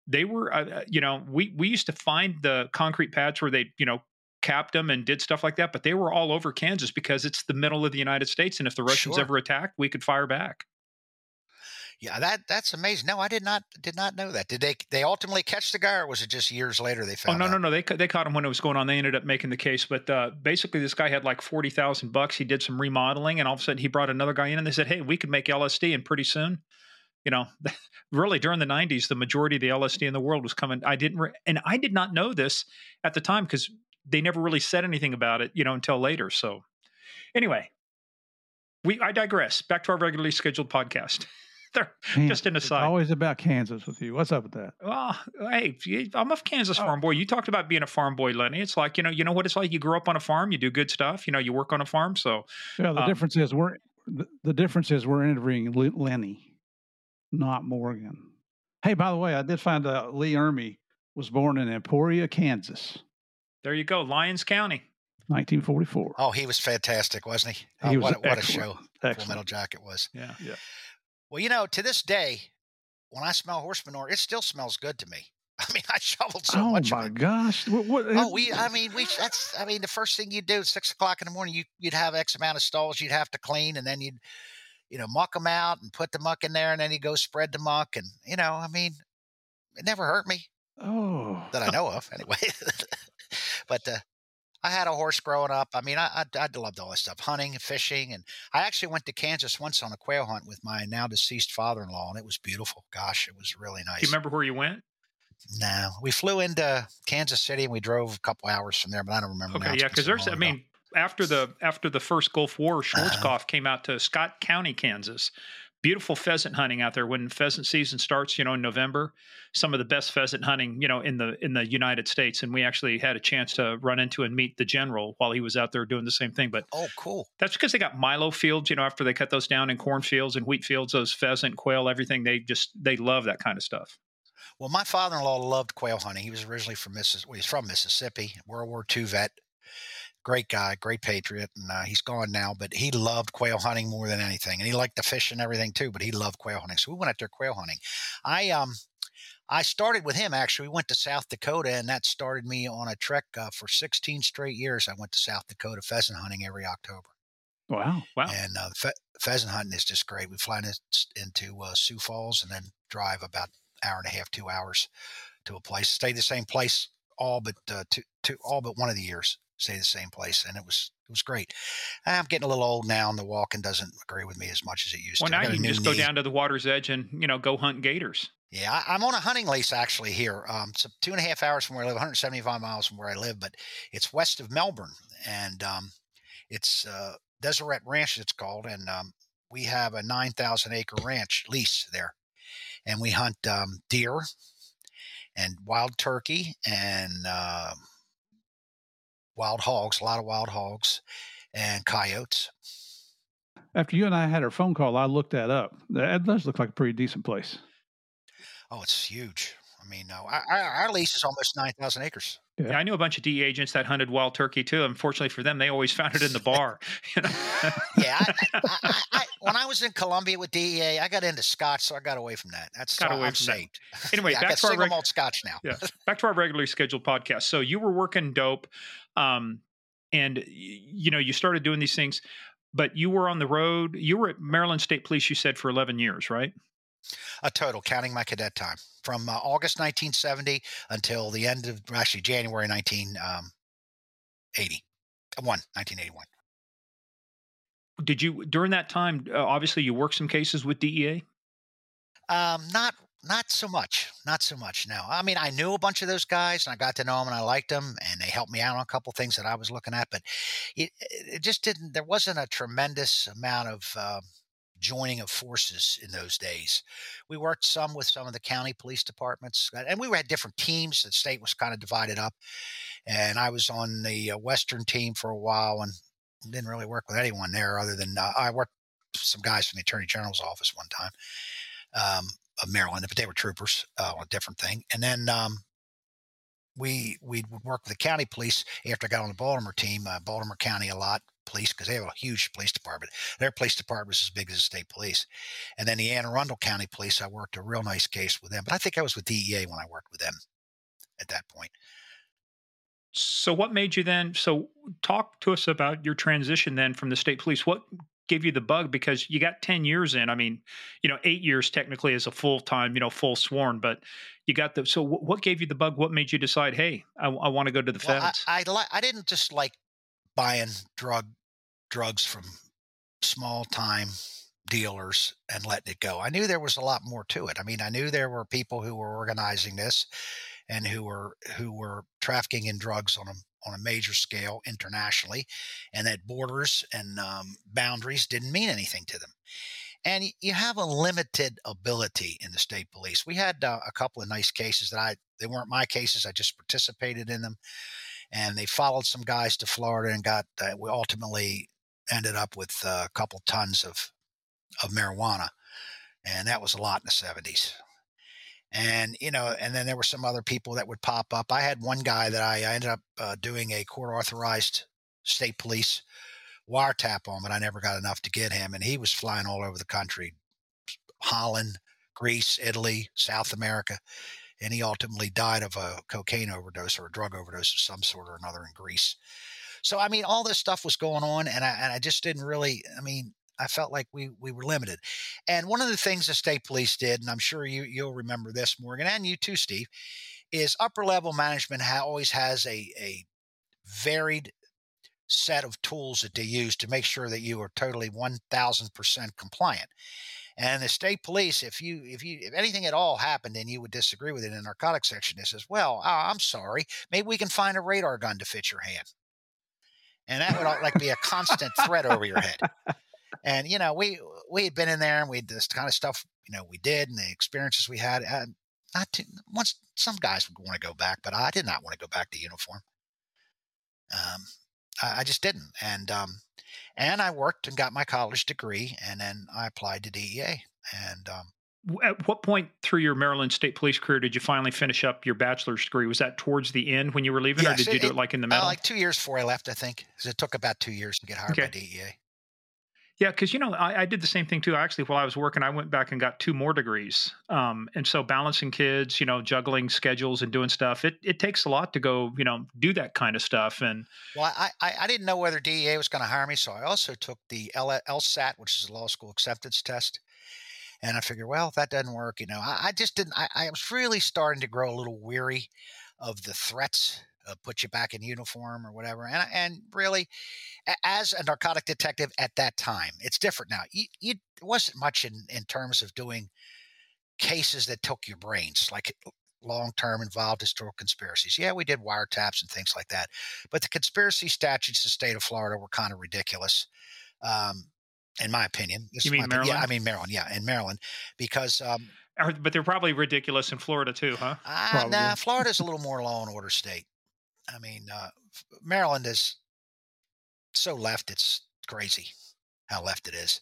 They were, uh, you know, we, we used to find the concrete pads where they, you know, capped them and did stuff like that, but they were all over Kansas because it's the middle of the United States. And if the Russians sure. ever attacked, we could fire back. Yeah, that that's amazing. No, I did not did not know that. Did they they ultimately catch the guy, or was it just years later they found out? Oh, no, no, no. They they caught him when it was going on. They ended up making the case. But uh, basically, this guy had like forty thousand bucks. He did some remodeling, and all of a sudden he brought another guy in, and they said, hey, we could make L S D. And pretty soon, you know, really during the nineties, the majority of the L S D in the world was coming. I didn't, re- and I did not know this at the time because they never really said anything about it, you know, until later. So, anyway, we I digress. Back to our regularly scheduled podcast. They're Kansas, just an aside. It's always about Kansas with you. What's up with that? Well, hey, I'm a Kansas farm boy. You talked about being a farm boy, Lenny. It's like you know, you know what it's like. You grow up on a farm. You do good stuff. You know, you work on a farm. So, yeah. The um, difference is we're the, the difference is we're interviewing Lenny, not Morgan. Hey, by the way, I did find out Lee Ermey was born in Emporia, Kansas. There you go. Lyons County. nineteen forty-four. Oh, he was fantastic, wasn't he? he oh, was what, what a show. Excellent. Full Metal Jacket was. Yeah. yeah. Well, you know, to this day, when I smell horse manure, it still smells good to me. I mean, I shoveled so oh much. Oh my gosh! What, what, oh, we. I mean, we. That's. I mean, the first thing you do at six o'clock in the morning, you you'd have X amount of stalls you'd have to clean, and then you'd. you know, muck them out and put the muck in there, and then you go spread the muck. And, you know, I mean, it never hurt me. Oh. That I know of, anyway. But uh, I had a horse growing up. I mean, I, I, I loved all this stuff, hunting and fishing. And I actually went to Kansas once on a quail hunt with my now deceased father-in-law, and it was beautiful. Gosh, it was really nice. Do you remember where you went? No. We flew into Kansas City, and we drove a couple hours from there, but I don't remember. Okay, now. yeah, because there's, I mean – After the after the first Gulf War, Schwarzkopf uh, came out to Scott County, Kansas. Beautiful pheasant hunting out there. When pheasant season starts, you know, in November, some of the best pheasant hunting, you know, in the in the United States. And we actually had a chance to run into and meet the general while he was out there doing the same thing. But oh, cool! That's because they got milo fields, you know, after they cut those down in cornfields and wheat fields. Those pheasant, quail, everything. They just they love that kind of stuff. Well, my father-in-law loved quail hunting. He was originally from Missis- well, he's from Mississippi, World War Two vet. Great guy, great patriot, and uh, he's gone now, but he loved quail hunting more than anything. And he liked to fish and everything too, but he loved quail hunting. So we went out there quail hunting. I um, I started with him, actually. We went to South Dakota, and that started me on a trek uh, for sixteen straight years. I went to South Dakota pheasant hunting every October. Wow, wow. And uh, fe- pheasant hunting is just great. We fly in, into uh, Sioux Falls and then drive about an hour and a half, two hours to a place. Stay the same place all but, uh, two, two, all but one of the years. stay the same place. And it was, it was great. I'm getting a little old now, and the walking doesn't agree with me as much as it used well, to. Well, now you can just knee. go down to the water's edge and, you know, go hunt gators. Yeah, I, I'm on a hunting lease actually here. Um, it's two and a half hours from where I live, one hundred seventy-five miles from where I live, but it's west of Melbourne, and um, it's uh, Deseret Ranch, it's called, and um, we have a nine thousand acre ranch lease there, and we hunt um, deer and wild turkey and uh, wild hogs, a lot of wild hogs and coyotes. After you and I had our phone call, I looked that up. That does look like a pretty decent place. Oh, it's huge. I mean, no, our, our lease is almost nine thousand acres. Yeah. yeah, I knew a bunch of D E agents that hunted wild turkey, too. Unfortunately for them, they always found it in the bar. You know? yeah. I, I, I, I, when I was in Colombia with D E A, I got into Scotch, so I got away from that. That's got away I'm from saved. That. Anyway, yeah, back I got to single our reg- malt Scotch now. Yeah, back to our regularly scheduled podcast. So you were working dope, um, and, you know, you started doing these things, but you were on the road. You were at Maryland State Police, you said, for eleven years, right? A total, counting my cadet time, from uh, August nineteen seventy until the end of actually January nineteen eighty-one. Did you during that time? Uh, obviously, you worked some cases with D E A. Um, not not so much, not so much. No, I mean I knew a bunch of those guys, and I got to know them, and I liked them, and they helped me out on a couple of things that I was looking at, but it, it just didn't. There wasn't a tremendous amount of. Uh, joining of forces in those days. We worked some with some of the county police departments, and we had different teams. The state was kind of divided up, and I was on the Western team for a while and didn't really work with anyone there other than uh, I worked with some guys from the Attorney General's office one time um, of Maryland, but they were troopers uh, on a different thing. And then um, we we worked with the county police after I got on the Baltimore team, uh, Baltimore County a lot, police, because they have a huge police department. Their police department was as big as the state police. And then the Anne Arundel County Police, I worked a real nice case with them. But I think I was with D E A when I worked with them at that point. So what made you then, so talk to us about your transition then from the state police. What gave you the bug? Because you got ten years in, I mean, you know, eight years technically as a full-time, you know, full sworn, but you got the, so what gave you the bug? What made you decide, hey, I, I want to go to the well, feds? I, I, li- I didn't just like buying drug drugs from small-time dealers and letting it go. I knew there was a lot more to it. I mean, I knew there were people who were organizing this and who were who were trafficking in drugs on a, on a major scale internationally, and that borders and um, boundaries didn't mean anything to them. And you have a limited ability in the state police. We had uh, a couple of nice cases that I – they weren't my cases. I just participated in them. And they followed some guys to Florida and got, uh, we ultimately ended up with uh, a couple tons of, of marijuana. And that was a lot in the seventies. And, you know, and then there were some other people that would pop up. I had one guy that I, I ended up uh, doing a court authorized state police wiretap on, but I never got enough to get him. And he was flying all over the country, Holland, Greece, Italy, South America. And he ultimately died of a cocaine overdose or a drug overdose of some sort or another in Greece. So, I mean, all this stuff was going on, and I, and I just didn't really – I mean, I felt like we we were limited. And one of the things the state police did, and I'm sure you, you'll remember this, Morgan, and you too, Steve, is upper-level management ha- always has a, a varied set of tools that they use to make sure that you are totally one thousand percent compliant. And the state police, if you, if you, if anything at all happened and you would disagree with it in the narcotics section, it says, well, oh, I'm sorry, maybe we can find a radar gun to fit your hand. And that would like be a constant threat over your head. And, you know, we, we had been in there and we did this kind of stuff, you know, we did, and the experiences we had, uh, not to, once some guys would want to go back, but I did not want to go back to uniform. Um, I, I just didn't. And, um, And I worked and got my college degree, and then I applied to D E A. And um, at what point through your Maryland State Police career did you finally finish up your bachelor's degree? Was that towards the end when you were leaving, yes, or did it, you do it like in the middle? Uh, like two years before I left, I think, because it took about two years to get hired okay. by D E A. Yeah, because, you know, I, I did the same thing, too. Actually, while I was working, I went back and got two more degrees. Um, and so balancing kids, you know, juggling schedules and doing stuff, it, it takes a lot to go, you know, do that kind of stuff. And well, I, I, I didn't know whether D E A was going to hire me, so I also took the L S A T, which is a law school acceptance test. And I figured, well, if that doesn't work, you know, I, I just didn't – I was really starting to grow a little weary of the threats uh, put you back in uniform or whatever. And and really, as a narcotic detective at that time, it's different now. You, you, it wasn't much in, in terms of doing cases that took your brains, like long-term involved historical conspiracies. Yeah, we did wiretaps and things like that. But the conspiracy statutes in the state of Florida were kind of ridiculous, um, in my opinion. This you mean Maryland? Opinion. Yeah, I mean Maryland, yeah, in Maryland. Because um, – but they're probably ridiculous in Florida too, huh? Uh, nah, Florida's a little more law and order state. I mean, uh, Maryland is so left, it's crazy how left it is.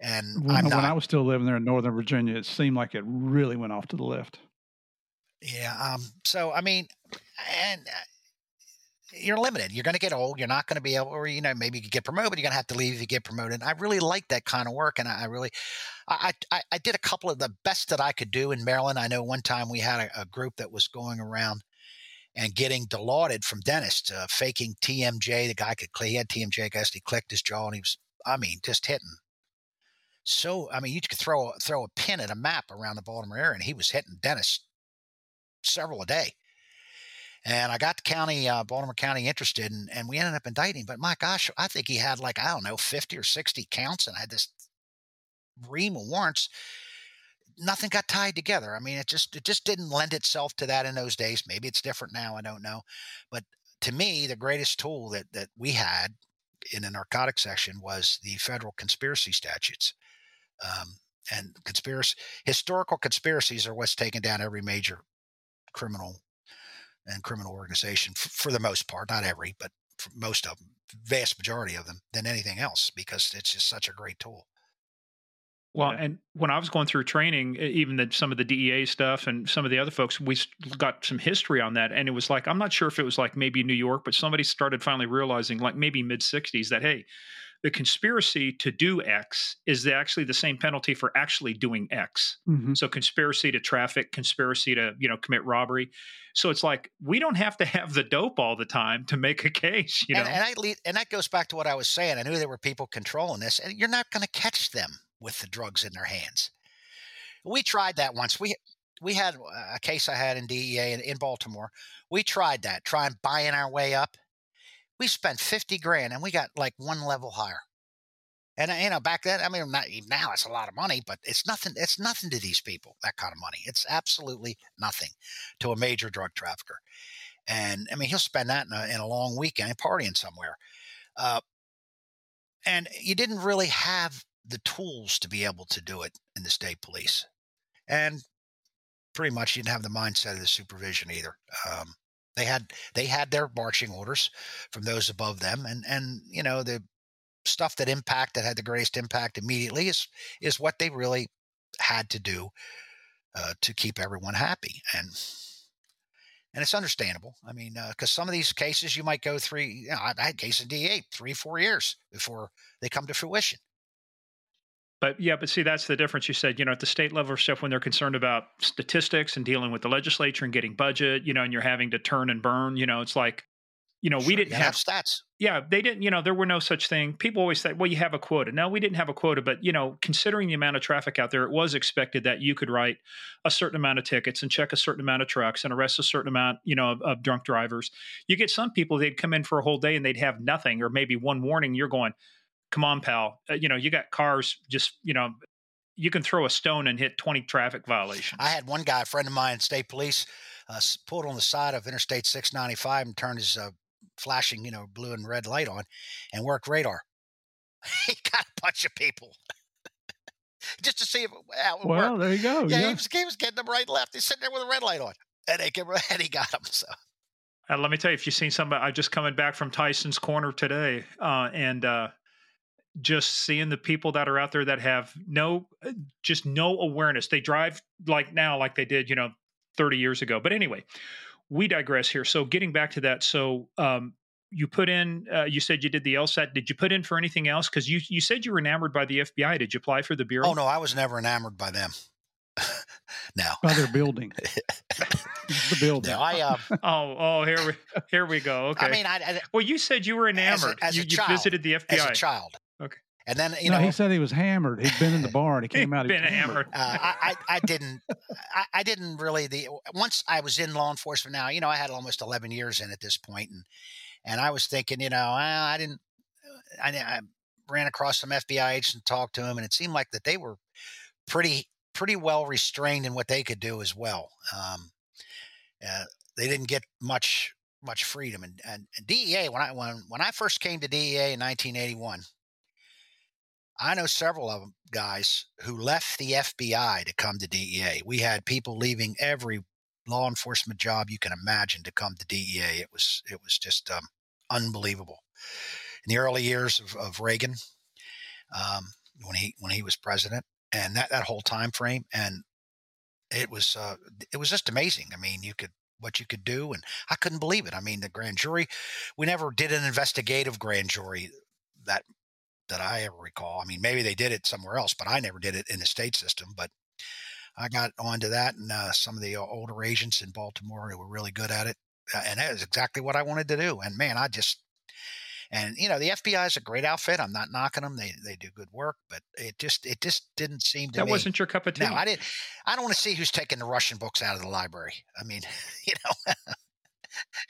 And when, I'm not, when I was still living there in Northern Virginia, it seemed like it really went off to the left. Yeah. Um, so, I mean, and uh, you're limited. You're going to get old. You're not going to be able, or, you know, maybe you could get promoted, but you're going to have to leave if you get promoted. I really like that kind of work. And I, I really, I, I, I did a couple of the best that I could do in Maryland. I know one time we had a, a group that was going around and getting delauded from dentists, uh, faking T M J. The guy could, he had T M J, I guess he clicked his jaw and he was, I mean, just hitting. So, I mean, you could throw, throw a pin at a map around the Baltimore area and he was hitting dentists several a day. And I got the county, uh, Baltimore County interested, and, and we ended up indicting. But my gosh, I think he had like, I don't know, fifty or sixty counts, and I had this ream of warrants. Nothing got tied together. I mean, it just it just didn't lend itself to that in those days. Maybe it's different now. I don't know. But to me, the greatest tool that, that we had in the narcotics section was the federal conspiracy statutes. Um, and conspiracy historical conspiracies are what's taken down every major criminal and criminal organization for, for the most part, not every, but for most of them, vast majority of them, than anything else, because it's just such a great tool. Well, and when I was going through training, even the, some of the D E A stuff and some of the other folks, we got some history on that. And it was like, I'm not sure if it was like maybe New York, but somebody started finally realizing like maybe mid sixties that, hey, the conspiracy to do X is actually the same penalty for actually doing X. Mm-hmm. So conspiracy to traffic, conspiracy to, you know, commit robbery. So it's like, we don't have to have the dope all the time to make a case, you know? And, and, I lead, and that goes back to what I was saying. I knew there were people controlling this, and you're not going to catch them with the drugs in their hands. We tried that once. We we had a case I had in D E A in, in Baltimore. We tried that, trying buying our way up. We spent fifty grand and we got like one level higher. And, you know, back then, I mean, not even now, it's a lot of money, but it's nothing, it's nothing to these people, that kind of money. It's absolutely nothing to a major drug trafficker. And I mean, he'll spend that in a, in a long weekend partying somewhere. Uh, and you didn't really have the tools to be able to do it in the state police. And pretty much you didn't have the mindset of the supervision either. Um, They had they had their marching orders from those above them, and and you know the stuff that impact that had the greatest impact immediately is is what they really had to do uh, to keep everyone happy, and and it's understandable. I mean, because uh, some of these cases you might go through. You know, I had cases in D E A three four years before they come to fruition. But yeah, but see, that's the difference. You said, you know, at the state level stuff, when they're concerned about statistics and dealing with the legislature and getting budget, you know, and you're having to turn and burn, you know, it's like, you know, sure, we didn't have, have stats. Yeah, they didn't, you know, there were no such thing. People always said, well, you have a quota. No, we didn't have a quota, but, you know, considering the amount of traffic out there, it was expected that you could write a certain amount of tickets and check a certain amount of trucks and arrest a certain amount, you know, of, of drunk drivers. You get some people, they'd come in for a whole day and they'd have nothing or maybe one warning. You're going, come on, pal. Uh, you know, you got cars just, you know, you can throw a stone and hit twenty traffic violations. I had one guy, a friend of mine, state police, uh, pulled on the side of Interstate six ninety-five and turned his uh, flashing, you know, blue and red light on and worked radar. He got a bunch of people just to see if how it well, worked. There you go. Yeah, yeah. He, was, he was getting them right and left. He's sitting there with a red light on and, they came, and he got them. So. Uh, let me tell you, if you've seen somebody, I just coming back from Tyson's Corner today uh, and, uh, just seeing the people that are out there that have no, just no awareness. They drive like now, like they did, you know, thirty years ago. But anyway, we digress here. So getting back to that. So um, you put in, uh, you said you did the LSAT. Did you put in for anything else? Because you, you said you were enamored by the F B I. Did you apply for the Bureau? Oh, no, I was never enamored by them. No. By their building. The building. No, I, um, oh, oh, here we, here we go. Okay. I mean, I, I, well, you said you were enamored. As a, as you, a child, you visited the F B I. As a child. Okay. And then, you no, know, he said he was hammered. He'd been in the bar and he came out. He'd been hammered. hammered. Uh, I, I didn't, I, I didn't really the, once I was in law enforcement now, you know, I had almost eleven years in at this point, and, and I was thinking, you know, I, I didn't, I, I ran across some F B I agents and talked to them, and it seemed like that they were pretty, pretty well restrained in what they could do as well. Um, uh, they didn't get much, much freedom. And, and, and D E A, when I, when, when I first came to D E A in nineteen eighty-one, I know several of them guys who left the F B I to come to D E A. We had people leaving every law enforcement job you can imagine to come to D E A. It was it was just um, unbelievable. In the early years of, of Reagan, um, when he when he was president, and that, that whole time frame, and it was uh, it was just amazing. I mean, you could what you could do, and I couldn't believe it. I mean, the grand jury, we never did an investigative grand jury that. that I ever recall. I mean, maybe they did it somewhere else, but I never did it in the state system. But I got onto that, and uh, some of the older agents in Baltimore who were really good at it. Uh, and that is exactly what I wanted to do. And man, I just, and you know, the F B I is a great outfit. I'm not knocking them. They, they do good work, but it just, it just didn't seem to that me. That wasn't your cup of tea. No, I didn't. I don't want to see who's taking the Russian books out of the library. I mean, you know,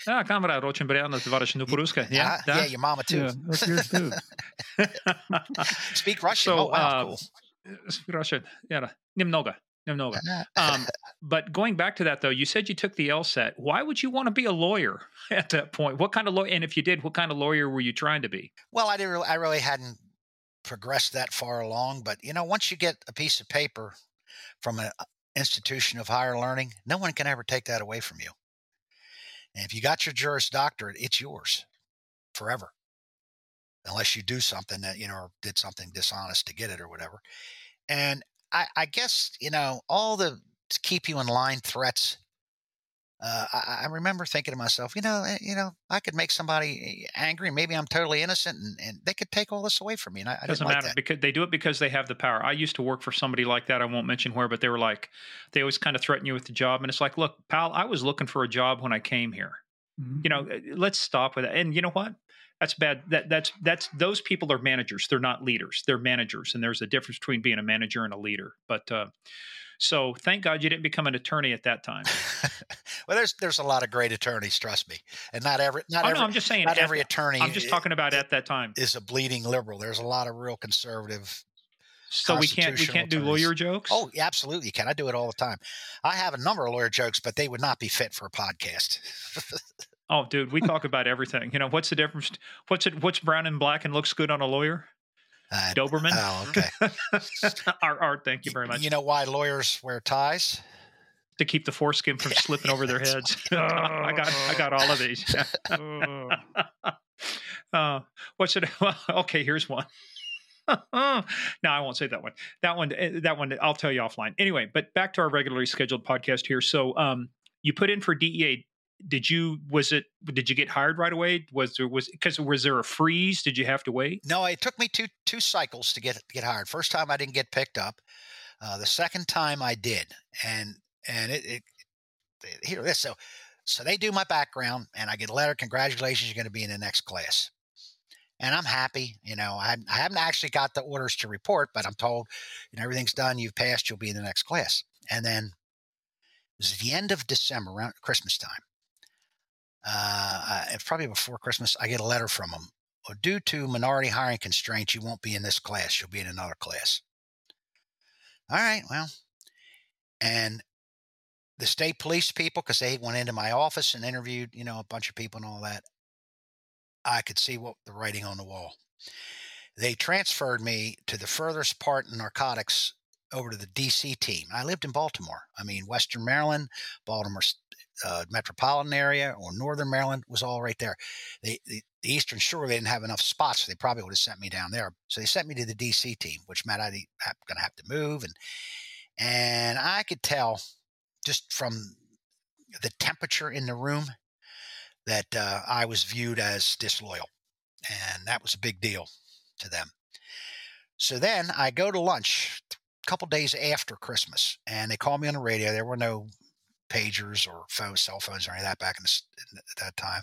Yeah, камера очень приятно, товарищ Нупруска. Yeah, yeah, your mama too. Yeah, that's yours too. Speak Russian. So, oh, wow, uh, cool. Speak Russian. Yeah, немного, немного. Um, but going back to that, though, you said you took the LSAT. Why would you want to be a lawyer at that point? What kind of lawyer? And if you did, what kind of lawyer were you trying to be? Well, I didn't. Really, I really hadn't progressed that far along. But you know, once you get a piece of paper from an institution of higher learning, no one can ever take that away from you. And if you got your Juris Doctorate, it's yours forever, unless you do something that, you know, or did something dishonest to get it or whatever. And I, I guess, you know, all the to keep you in line threats. Uh, I, I remember thinking to myself, you know, you know, I could make somebody angry. Maybe I'm totally innocent, and, and they could take all this away from me. And I, I doesn't matter like because they do it because they have the power. I used to work for somebody like that. I won't mention where, but they were like, they always kind of threaten you with the job. And it's like, look, pal, I was looking for a job when I came here. Mm-hmm. You know, let's stop with that. And you know what? That's bad. That that's that's those people are managers. They're not leaders. They're managers, and there's a difference between being a manager and a leader. But uh, so, thank God you didn't become an attorney at that time. Well, there's there's a lot of great attorneys, trust me, and not every not oh, every no, I'm just saying, not at, every attorney. I'm just talking about at that time is a bleeding liberal. There's a lot of real conservative. So we can't we can't do attorneys. Lawyer jokes? Oh, yeah, absolutely you can. I do it all the time. I have a number of lawyer jokes, but they would not be fit for a podcast. Oh, dude, we talk about everything. You know, what's the difference? What's it? What's brown and black and looks good on a lawyer? Uh, Doberman. Oh, okay. Art, Art, thank you very much. You know why lawyers wear ties? To keep the foreskin from slipping over their heads. Oh. I got, I got all of these. Oh. uh, what's it? Okay, here's one. No, I won't say that one. That one. That one. I'll tell you offline. Anyway, but back to our regularly scheduled podcast here. So, um, you put in for D E A. Did you, was it, did you get hired right away? Was there, was, because was there a freeze? Did you have to wait? No, it took me two, two cycles to get, to get hired. First time I didn't get picked up. Uh, the second time I did. And, and it, it, it here, this, so, so they do my background and I get a letter, congratulations, you're going to be in the next class. And I'm happy, you know, I, I haven't actually got the orders to report, but I'm told, you know, everything's done, you've passed, you'll be in the next class. And then it was the end of December, around Christmas time. Uh, it's probably before Christmas, I get a letter from them. Well, due to minority hiring constraints, you won't be in this class. You'll be in another class. All right, well, and the state police people, because they went into my office and interviewed, you know, a bunch of people and all that, I could see what the writing on the wall. They transferred me to the furthest part in narcotics over to the D C team. I lived in Baltimore. I mean, Western Maryland, Baltimore Uh, metropolitan area or northern Maryland was all right there. They, the, the Eastern Shore, they didn't have enough spots, so they probably would have sent me down there. So they sent me to the D C team, which meant I'm going to have to move. And and I could tell just from the temperature in the room that uh, I was viewed as disloyal, and that was a big deal to them. So then I go to lunch a couple days after Christmas, and they call me on the radio. There were no pagers or phone, cell phones or any of that back in the, at that time.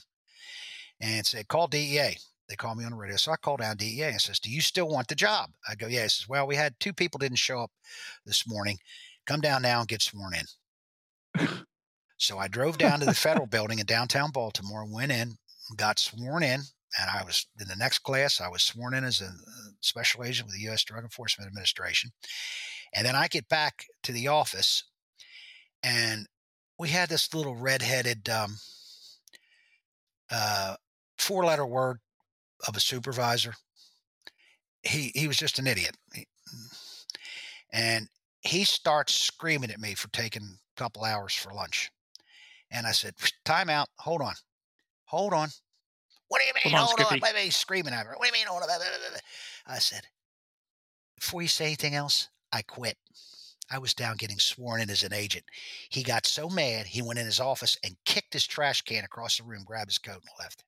And say, call D E A. They called me on the radio. So I called down D E A and says, do you still want the job? I go, yeah. He says, well, we had two people didn't show up this morning. Come down now and get sworn in. So I drove down to the federal building in downtown Baltimore, went in, got sworn in. And I was in the next class. I was sworn in as a special agent with the U S Drug Enforcement Administration. And then I get back to the office, and we had this little redheaded um, uh, four-letter word of a supervisor. He he was just an idiot. He, and he starts screaming at me for taking a couple hours for lunch. And I said, time out. Hold on. Hold on. What do you mean? Hold on. Hold on. He's screaming at me. What do you mean? Hold on. I said, before you say anything else, I quit. I was down getting sworn in as an agent. He got so mad, he went in his office and kicked his trash can across the room, grabbed his coat, and left.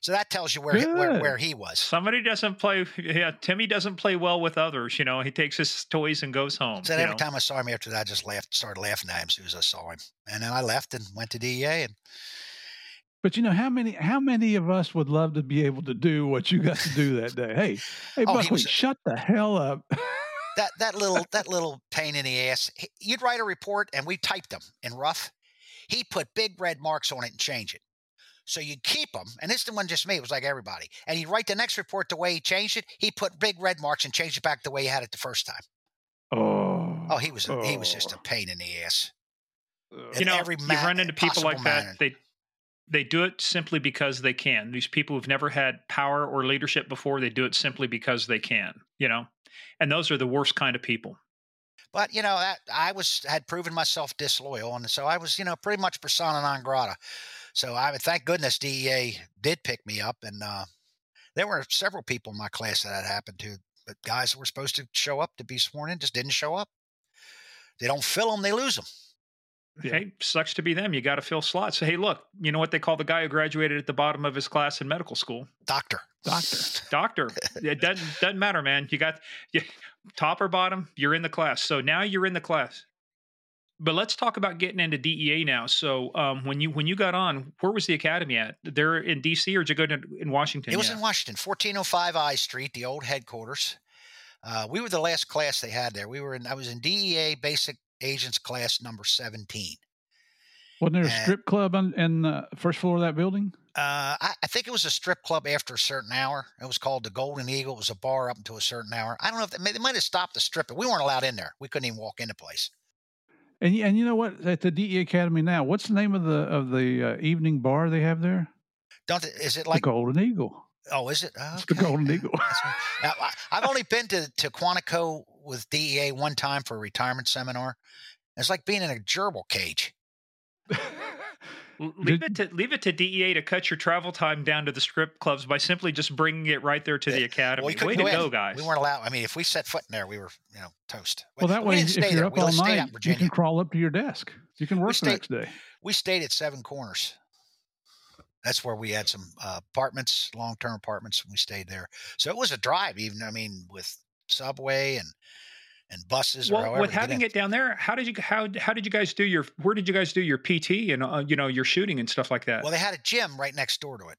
So that tells you where he, where, where he was. Somebody doesn't play. Yeah, Timmy doesn't play well with others. You know, he takes his toys and goes home. So every know? time I saw him after that, I just laughed, started laughing at him as soon as I saw him. And then I left and went to D E A. And But you know, how many how many of us would love to be able to do what you got to do that day? Hey, hey, oh, Buckley, he was, shut the hell up. that that little that little pain in the ass. He, you'd write a report, and we typed them in rough. He put big red marks on it and change it. So you keep them, and this wasn't just me. It was like everybody. And he'd write the next report the way he changed it. He put big red marks and changed it back the way he had it the first time. Oh, oh, he was oh. he was just a pain in the ass. In you know, every man, you run into people like that. Manner. They. They do it simply because they can. These people who've never had power or leadership before, they do it simply because they can, you know, and those are the worst kind of people. But, you know, I, I was had proven myself disloyal. And so I was, you know, pretty much persona non grata. So I thank goodness D E A did pick me up. And uh, there were several people in my class that that happened to. But guys that were supposed to show up to be sworn in just didn't show up. They don't fill them. They lose them. Yeah. Hey, sucks to be them. You got to fill slots. So, hey, look, you know what they call the guy who graduated at the bottom of his class in medical school? Doctor. Doctor. Doctor. It doesn't, doesn't matter, man. You got you, top or bottom, you're in the class. So now you're in the class. But let's talk about getting into D E A now. So um, when you when you got on, where was the academy at? They're in D C or did you go to in Washington? It was yeah. in Washington, fourteen oh five I Street, the old headquarters. Uh, we were the last class they had there. We were in. I was in D E A basic agents class number seventeen. Wasn't there a and, strip club on, in the first floor of that building? Uh, I, I think it was a strip club after a certain hour. It was called the Golden Eagle. It was a bar up until a certain hour. I don't know if they, they might have stopped the stripping. We weren't allowed in there. We couldn't even walk into place. And and you know what? At the D E A Academy now, what's the name of the of the uh, evening bar they have there? Don't they, is it like the Golden Eagle? Oh, is it? Oh, it's okay. The Golden Eagle. Now, I, I've only been to to Quantico with D E A one time for a retirement seminar. It's like being in a gerbil cage. leave it to leave it to D E A to cut your travel time down to the strip clubs by simply just bringing it right there to the academy. Well, way to go, guys! We weren't allowed. I mean, if we set foot in there, we were, you know, toast. Well, that way, if you're up all night, you can crawl up to your desk. You can work the next day. We stayed at Seven Corners. That's where we had some uh, apartments, long-term apartments, and we stayed there. So it was a drive, even, I mean, with subway and and buses. Well, or however, with having it down there, how did you how how did you guys do your where did you guys do your P T and uh, you know your shooting and stuff like that? Well, they had a gym right next door to it,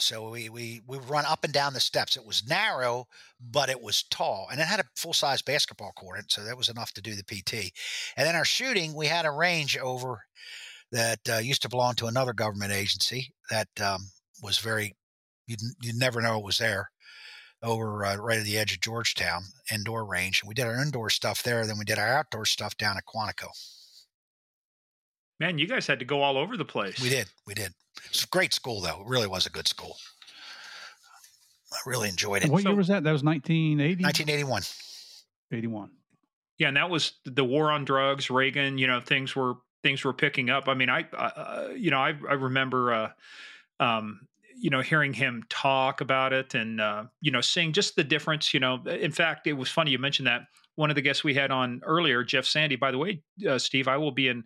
so we we we run up and down the steps. It was narrow, but it was tall, and it had a full-size basketball court, in it, so that was enough to do the P T. And then our shooting, we had a range over that uh, used to belong to another government agency that um, was very, you'd, you'd never know it was there, over uh, right at the edge of Georgetown, indoor range. We did our indoor stuff there, then we did our outdoor stuff down at Quantico. Man, you guys had to go all over the place. We did, we did. It's a great school, though. It really was a good school. I really enjoyed it. And what so, year was that? That was nineteen eighty? nineteen eighty-one. eighty-one. Yeah, and that was the war on drugs, Reagan, you know, things were... Things were picking up. I mean, I, uh, you know, I, I remember, uh, um, you know, hearing him talk about it and, uh, you know, seeing just the difference, you know. In fact, it was funny you mentioned that. One of the guests we had on earlier, Jeff Sandy, by the way, uh, Steve, I will be in,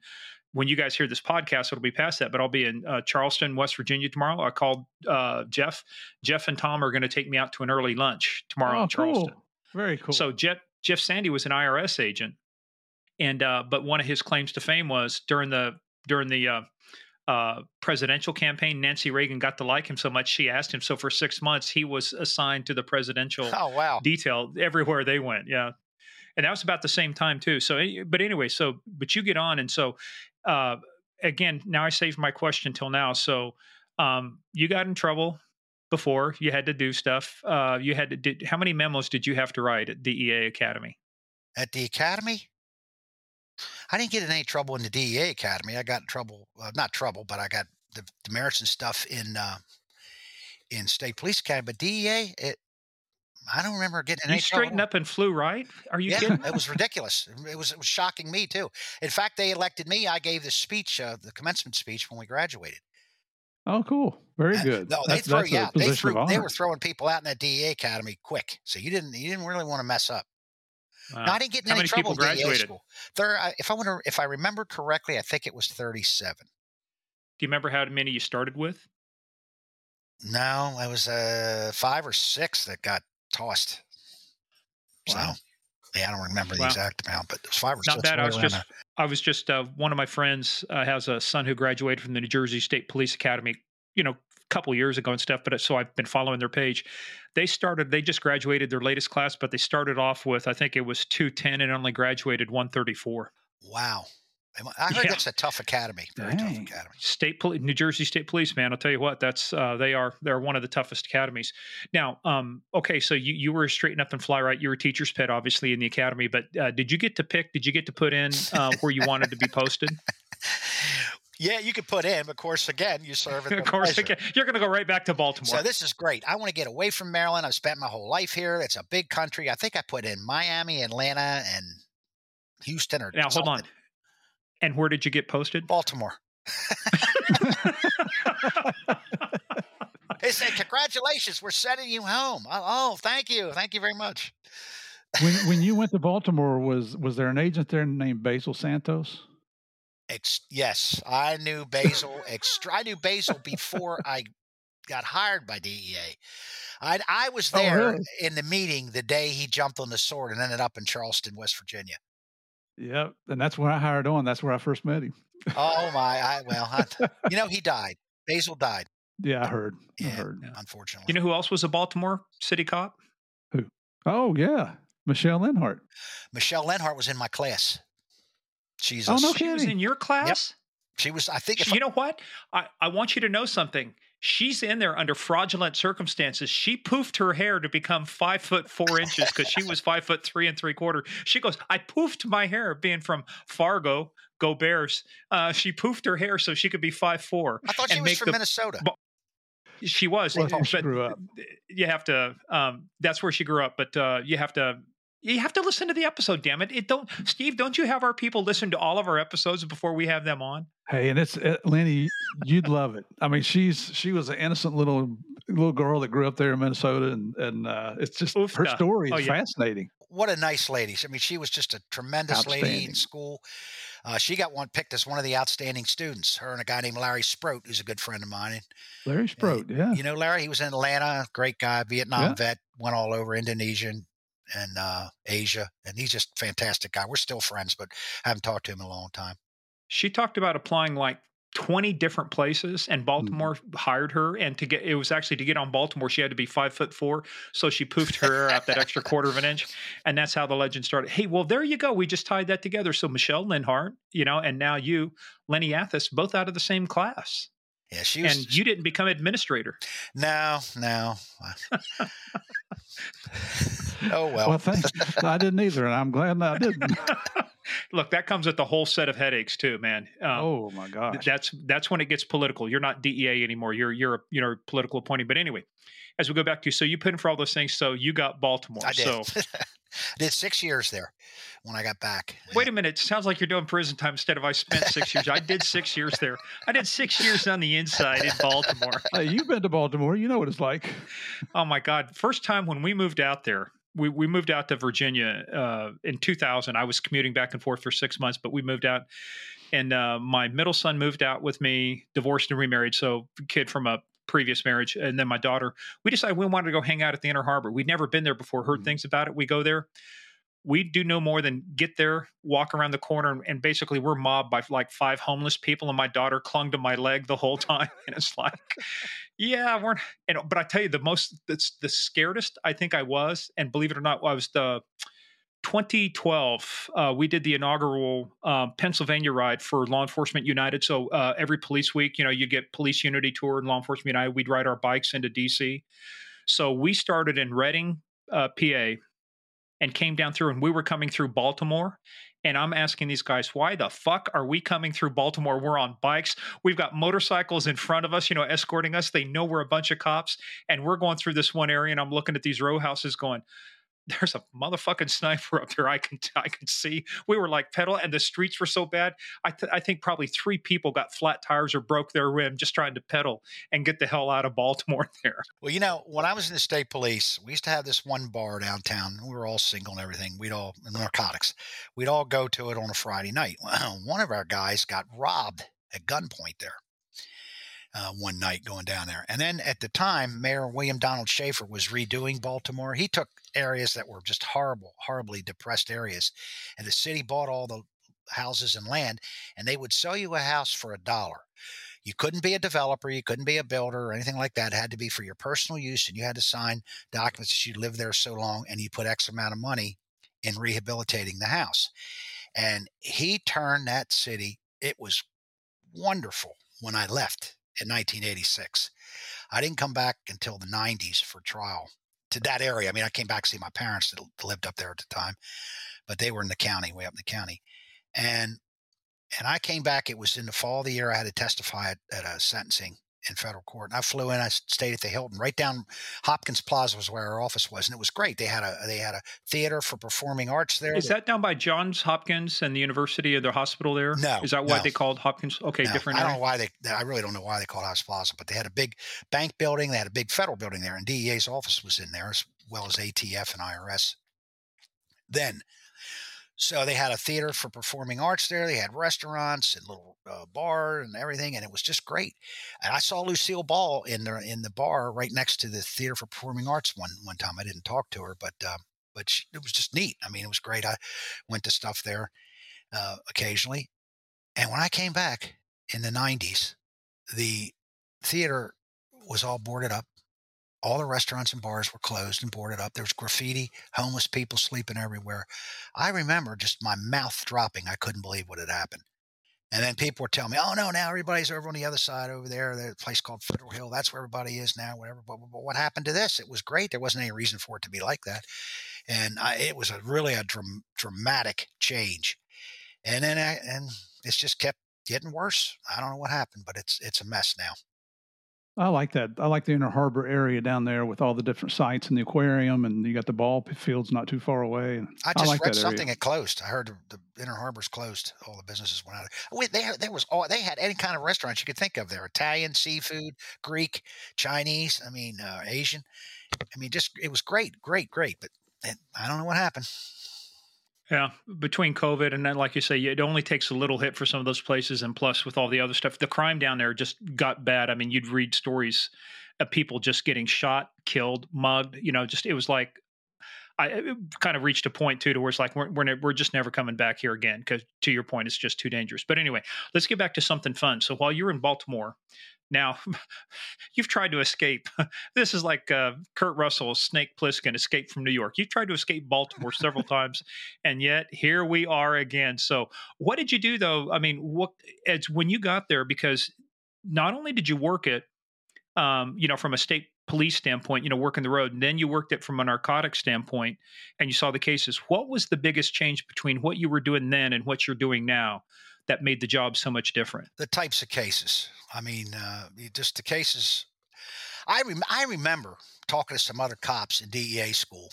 when you guys hear this podcast, it'll be past that, but I'll be in uh, Charleston, West Virginia tomorrow. I called uh, Jeff. Jeff and Tom are going to take me out to an early lunch tomorrow oh, in Charleston. Cool. Very cool. So Jeff, Jeff Sandy was an I R S agent. And, uh, but one of his claims to fame was during the, during the, uh, uh, presidential campaign, Nancy Reagan got to like him so much she asked him. So for six months, he was assigned to the presidential oh, wow. detail everywhere they went. Yeah. And that was about the same time, too. So, but anyway, so, but you get on. And so, uh, again, now I saved my question till now. So um, you got in trouble before. You had to do stuff. Uh, you had to, did, how many memos did you have to write at D E A Academy? At the Academy? I didn't get in any trouble in the D E A Academy. I got in trouble, uh, not trouble, but I got the, the merits and stuff in uh, in State Police Academy. But D E A, it, I don't remember getting in you any trouble. You straightened up and flew, right? Are you yeah, kidding? It was ridiculous. It was, it was shocking me, too. In fact, they elected me. I gave the speech, uh, the commencement speech, when we graduated. Oh, cool. Very good. Uh, no, that's, they threw you out. They, threw, they were throwing people out in that D E A Academy quick. So you didn't you didn't really want to mess up. Wow. No, I didn't get in How any trouble in D E A school. There, I, if I wonder, if I remember correctly, I think it was thirty-seven. Do you remember how many you started with? No, I was uh, five or six that got tossed. Wow. So, yeah, I don't remember the wow. exact amount, but it was five or Not six. Not bad. I was just, I was just uh, one of my friends uh, has a son who graduated from the New Jersey State Police Academy, you know, couple years ago and stuff, but so I've been following their page. They started, they just graduated their latest class, but they started off with, I think it was two ten and only graduated one thirty-four. Wow. I heard yeah. that's a tough academy. Very Dang. tough academy. State Police, New Jersey State Police, man. I'll tell you what, that's, uh, they are, they're one of the toughest academies. Now, um, okay. So you, you were straighten up and fly, right? You were a teacher's pet, obviously, in the academy, but uh, did you get to pick, did you get to put in uh, where you wanted to be posted? Yeah, you could put in, of course, again, you serve at the Of course, pleasure. Again, you're going to go right back to Baltimore. So this is great. I want to get away from Maryland. I've spent my whole life here. It's a big country. I think I put in Miami, Atlanta, and Houston or Now, something. Hold on. And where did you get posted? Baltimore. They say, congratulations, we're sending you home. Oh, thank you. Thank you very much. when, when you went to Baltimore, was, was there an agent there named Basil Santos? Ex- yes, I knew Basil. Ex- I knew Basil before I got hired by D E A. I I was there oh, really? in the meeting the day he jumped on the sword and ended up in Charleston, West Virginia. Yep, and that's where I hired on. That's where I first met him. Oh my! I, well, I, you know, he died. Basil died. Yeah, I heard. Yeah, I heard. Unfortunately, you know who else was a Baltimore city cop? Who? Oh yeah, Michelle Lenhart. Michelle Lenhart was in my class. Jesus. Oh, no she kidding. was in your class? Yep. She was, I think. If you I, know what? I, I want you to know something. She's in there under fraudulent circumstances. She poofed her hair to become five foot four inches because she was five foot three and three quarter. She goes, I poofed my hair being from Fargo, Go Bears. Uh, she poofed her hair so she could be five four. I thought she was from the, Minnesota. Bo- she was. Well, but she grew up. You have to, um, that's where she grew up, but uh, you have to. You have to listen to the episode, damn it! It don't, Steve. Don't you have our people listen to all of our episodes before we have them on? Hey, and it's uh, Lenny. You'd love it. I mean, she's she was an innocent little little girl that grew up there in Minnesota, and and uh, it's just Oofta. her story is oh, yeah. fascinating. What a nice lady! I mean, she was just a tremendous lady in school. Uh, she got one picked as one of the outstanding students. Her and a guy named Larry Sprout, who's a good friend of mine. Larry Sprout, and, yeah. You know Larry? He was in Atlanta. Great guy, Vietnam yeah. vet. Went all over Indonesia. And, and uh, Asia, and he's just a fantastic guy. We're still friends, but I haven't talked to him in a long time. She talked about applying like twenty different places, and Baltimore mm. hired her. And to get, it was actually to get on Baltimore, she had to be five foot four. So she poofed her hair out that extra quarter of an inch. And that's how the legend started. Hey, well, there you go. We just tied that together. So Michelle Lenhart, you know, and now you, Lenny Athas, both out of the same class. Yeah, she was, and you didn't become administrator. No, no. Oh, well. Well, thanks. I didn't either, and I'm glad I didn't. Look, that comes with a whole set of headaches, too, man. Um, oh, my gosh. That's that's when it gets political. You're not D E A anymore. You're, you're a you know, political appointee. But anyway, as we go back to you, so you put in for all those things, so you got Baltimore. I did. So. I did six years there when I got back. Wait a minute. Sounds like you're doing prison time instead of I spent six years. I did six years there. I did six years on the inside in Baltimore. Hey, you've been to Baltimore. You know what it's like. Oh, my God. First time when we moved out there, we, we moved out to Virginia uh, in two thousand. I was commuting back and forth for six months, but we moved out. And uh, my middle son moved out with me, divorced and remarried. So kid from a previous marriage. And then my daughter, we decided we wanted to go hang out at the Inner Harbor. We'd never been there before, heard mm-hmm. things about it. We go there. we do no more than get there, walk around the corner, and, and basically we're mobbed by like five homeless people, and my daughter clung to my leg the whole time. And it's like, yeah, we're, and, but I tell you, the most, the, the scaredest I think I was, and believe it or not, I was the twenty twelve, uh, we did the inaugural uh, Pennsylvania ride for Law Enforcement United. So uh, every police week, you know, you get Police Unity Tour and Law Enforcement United. We'd ride our bikes into D C. So we started in Reading, uh, P A, and came down through, and we were coming through Baltimore. And I'm asking these guys, why the fuck are we coming through Baltimore? We're on bikes. We've got motorcycles in front of us, you know, escorting us. They know we're a bunch of cops, and we're going through this one area, and I'm looking at these row houses going, there's a motherfucking sniper up there. I can, I can see. We were like pedal, and the streets were so bad. I, th I think probably three people got flat tires or broke their rim just trying to pedal and get the hell out of Baltimore there. Well, you know, when I was in the state police, we used to have this one bar downtown. We were all single and everything. We'd all, and narcotics. We'd all go to it on a Friday night. One of our guys got robbed at gunpoint there uh, one night going down there. And then at the time, Mayor William Donald Schaefer was redoing Baltimore. He took areas that were just horrible, horribly depressed areas. And the city bought all the houses and land, and they would sell you a house for a dollar. You couldn't be a developer. You couldn't be a builder or anything like that. It had to be for your personal use, and you had to sign documents that you lived there so long, and you put X amount of money in rehabilitating the house. And he turned that city. It was wonderful when I left in nineteen eighty-six. I didn't come back until the nineties for trial to that area. I mean, I came back to see my parents that lived up there at the time, but they were in the county, way up in the county. And, and I came back, it was in the fall of the year. I had to testify at, at a sentencing in federal court. And I flew in, I stayed at the Hilton right down Hopkins Plaza was where our office was. And it was great. They had a, they had a theater for performing arts there. Is that, that down by Johns Hopkins and the university or the hospital there? No. Is that why no. they called Hopkins? Okay. No, different. I don't area? know why they, I really don't know why they called Hopkins Plaza, but they had a big bank building. They had a big federal building there, and D E A's office was in there as well as A T F and I R S then. So they had a theater for performing arts there. They had restaurants and little uh, bar and everything, and it was just great. And I saw Lucille Ball in the in the bar right next to the theater for performing arts one one time. I didn't talk to her, but uh, but she, it was just neat. I mean, it was great. I went to stuff there uh, occasionally, and when I came back in the nineties, the theater was all boarded up. All the restaurants and bars were closed and boarded up. There was graffiti, homeless people sleeping everywhere. I remember just my mouth dropping. I couldn't believe what had happened. And then people were telling me, oh, no, now everybody's over on the other side over there. There's a place called Federal Hill. That's where everybody is now, whatever. But, but what happened to this? It was great. There wasn't any reason for it to be like that. And I, it was a, really a dram, dramatic change. And then I, and it's just kept getting worse. I don't know what happened, but it's it's a mess now. I like that. I like the Inner Harbor area down there with all the different sites and the aquarium, and you got the ball fields not too far away. I just I like read something area. It closed. I heard the, the Inner Harbor's closed. All the businesses went out. Wait, they there was all they had any kind of restaurants you could think of there: Italian, seafood, Greek, Chinese. I mean, uh, Asian. I mean, just it was great, great, great. But it, I don't know what happened. Yeah, between COVID and then, like you say, it only takes a little hit for some of those places, and plus with all the other stuff, the crime down there just got bad. I mean, you'd read stories of people just getting shot, killed, mugged. You know, just it was like I it kind of reached a point too, to where it's like we're we're, we're just never coming back here again, because to your point, it's just too dangerous. But anyway, let's get back to something fun. So while you're in Baltimore. Now, you've tried to escape. This is like uh, Kurt Russell's Snake Plissken escape from New York. You've tried to escape Baltimore several times, and yet here we are again. So what did you do, though? I mean, what, it's when you got there, because not only did you work it, um, you know, from a state police standpoint, you know, working the road, and then you worked it from a narcotics standpoint, and you saw the cases. What was the biggest change between what you were doing then and what you're doing now that made the job so much different? The types of cases. I mean, uh, just the cases. I, rem I remember talking to some other cops in D E A school,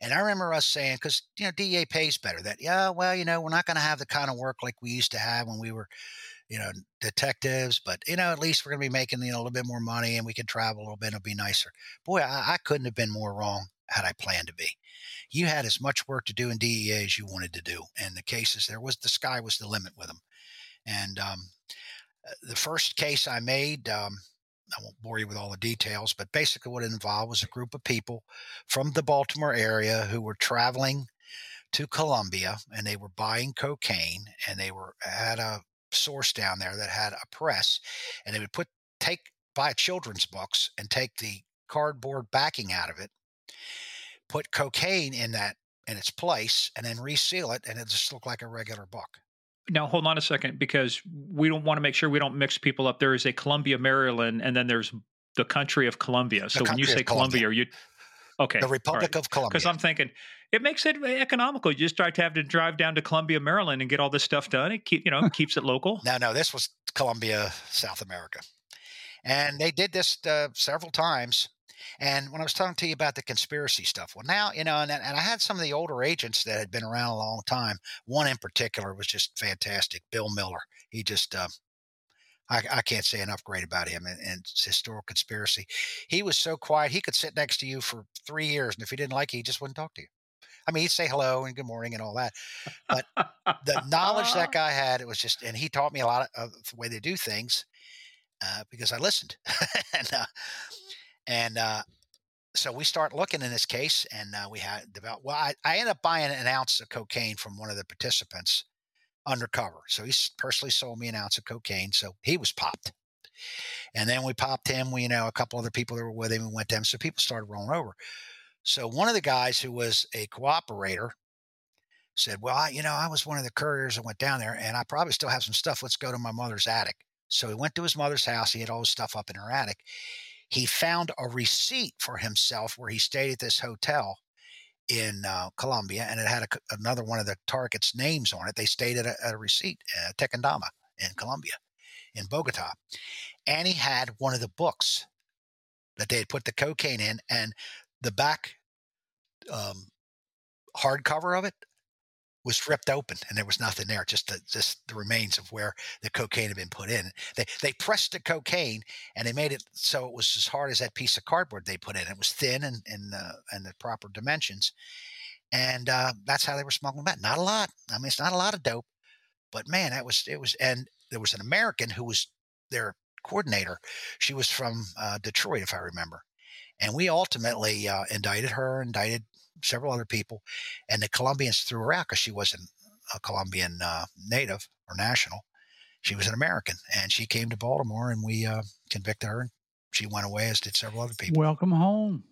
and I remember us saying, because, you know, D E A pays better, that, yeah, well, you know, we're not going to have the kind of work like we used to have when we were, you know, detectives, but, you know, at least we're going to be making, you know, a little bit more money, and we can travel a little bit. It'll be nicer. Boy, I, I couldn't have been more wrong had I planned to be. You had as much work to do in D E A as you wanted to do. And the cases, there was, the sky was the limit with them. And um, the first case I made, um, I won't bore you with all the details, but basically what it involved was a group of people from the Baltimore area who were traveling to Colombia, and they were buying cocaine, and they were had a source down there that had a press, and they would put take buy children's books and take the cardboard backing out of it, put cocaine in that in its place, and then reseal it, and it just looked like a regular book. Now, hold on a second, because we don't want to make sure we don't mix people up. There is a Columbia, Maryland, and then there's the country of Colombia. So when you say Colombia, are you – okay. The Republic of Colombia. Because I'm thinking it makes it economical. You just start to have to drive down to Columbia, Maryland and get all this stuff done. It keep, you know, keeps it local. No, no. This was Colombia, South America. And they did this uh, several times. And when I was talking to you about the conspiracy stuff, well, now, you know, and, and I had some of the older agents that had been around a long time. One in particular was just fantastic, Bill Miller. He just, uh, I, I can't say enough great about him and, and historical conspiracy. He was so quiet. He could sit next to you for three years. And if he didn't like you, he just wouldn't talk to you. I mean, he'd say hello and good morning and all that. But the knowledge that guy had, it was just, and he taught me a lot of, of the way they do things uh, because I listened. and, uh, And uh, so we start looking in this case, and uh, we had about well, I, I ended up buying an ounce of cocaine from one of the participants undercover. So he personally sold me an ounce of cocaine, so he was popped. And then we popped him. We, you know, a couple other people that were with him, we went to him. So people started rolling over. So one of the guys who was a cooperator said, "Well, I, you know, I was one of the couriers that went down there, and I probably still have some stuff. Let's go to my mother's attic." So he went to his mother's house. He had all his stuff up in her attic. He found a receipt for himself where he stayed at this hotel in uh, Colombia, and it had a, another one of the targets' names on it. They stayed at a, at a receipt, uh, Tecandama in Colombia, in Bogota. And he had one of the books that they had put the cocaine in, and the back um, hardcover of it was ripped open, and there was nothing there, just the, just the remains of where the cocaine had been put in. They they pressed the cocaine, and they made it so it was as hard as that piece of cardboard they put in. It was thin and in the, in the proper dimensions, and uh, that's how they were smuggling that. Not a lot. I mean, it's not a lot of dope, but, man, that was – it was. And there was an American who was their coordinator. She was from uh, Detroit, if I remember, and we ultimately uh, indicted her, indicted – several other people, and the Colombians threw her out because she wasn't a Colombian uh, native or national. She was an American, and she came to Baltimore, and we uh, convicted her. She went away, as did several other people. Welcome home.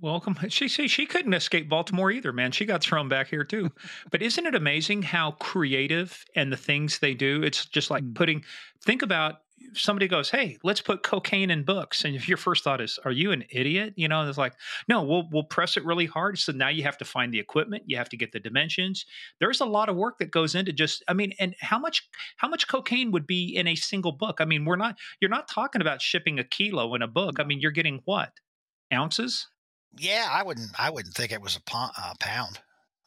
Welcome. She see, she couldn't escape Baltimore either, man. She got thrown back here too. But isn't it amazing how creative and the things they do? It's just like putting – think about – somebody goes, "Hey, let's put cocaine in books." And if your first thought is, "Are you an idiot?" You know, it's like, no, we'll we'll press it really hard. So now you have to find the equipment, you have to get the dimensions. There's a lot of work that goes into just, I mean, and how much how much cocaine would be in a single book? I mean, we're not you're not talking about shipping a kilo in a book. I mean, you're getting what? Ounces? Yeah, I wouldn't I wouldn't think it was a po- uh, pound.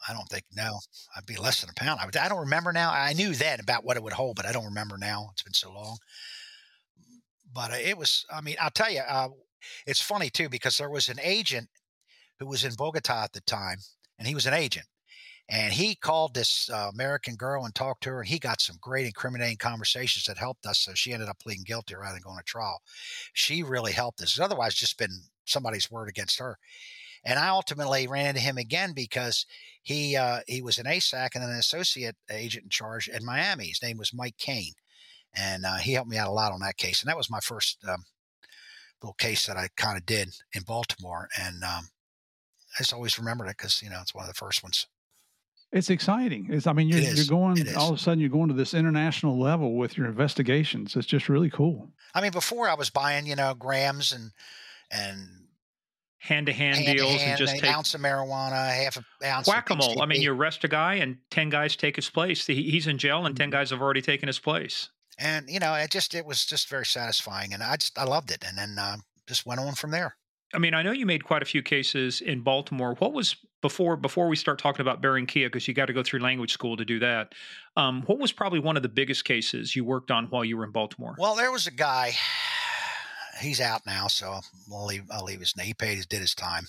I don't think, no, I'd be less than a pound. I, would, I don't remember now. I knew then about what it would hold, but I don't remember now. It's been so long. But it was, I mean, I'll tell you, uh, it's funny too, because there was an agent who was in Bogota at the time, and he was an agent, and he called this uh, American girl and talked to her, and he got some great incriminating conversations that helped us. So she ended up pleading guilty rather than going to trial. She really helped us. It's otherwise just been somebody's word against her. And I ultimately ran into him again because he, uh, he was an A S A C and an associate agent in charge in Miami. His name was Mike Kane. And uh, he helped me out a lot on that case. And that was my first um, little case that I kind of did in Baltimore. And um, I just always remembered it because, you know, it's one of the first ones. It's exciting. It's, I mean, you're, you're going all of a sudden you're going to this international level with your investigations. It's just really cool. I mean, before I was buying, you know, grams and and hand-to-hand, hand-to-hand deals and just an take ounce of marijuana, half an ounce whack-a-mole. I mean, you arrest a guy and ten guys take his place. He, he's in jail and ten guys have already taken his place. And, you know, it just, it was just very satisfying, and I just, I loved it. And then uh, just went on from there. I mean, I know you made quite a few cases in Baltimore. What was before, before we start talking about Barranquilla, because you got to go through language school to do that. Um, what was probably one of the biggest cases you worked on while you were in Baltimore? Well, there was a guy, he's out now, so I'll leave, I'll leave his name. He paid his, did his time.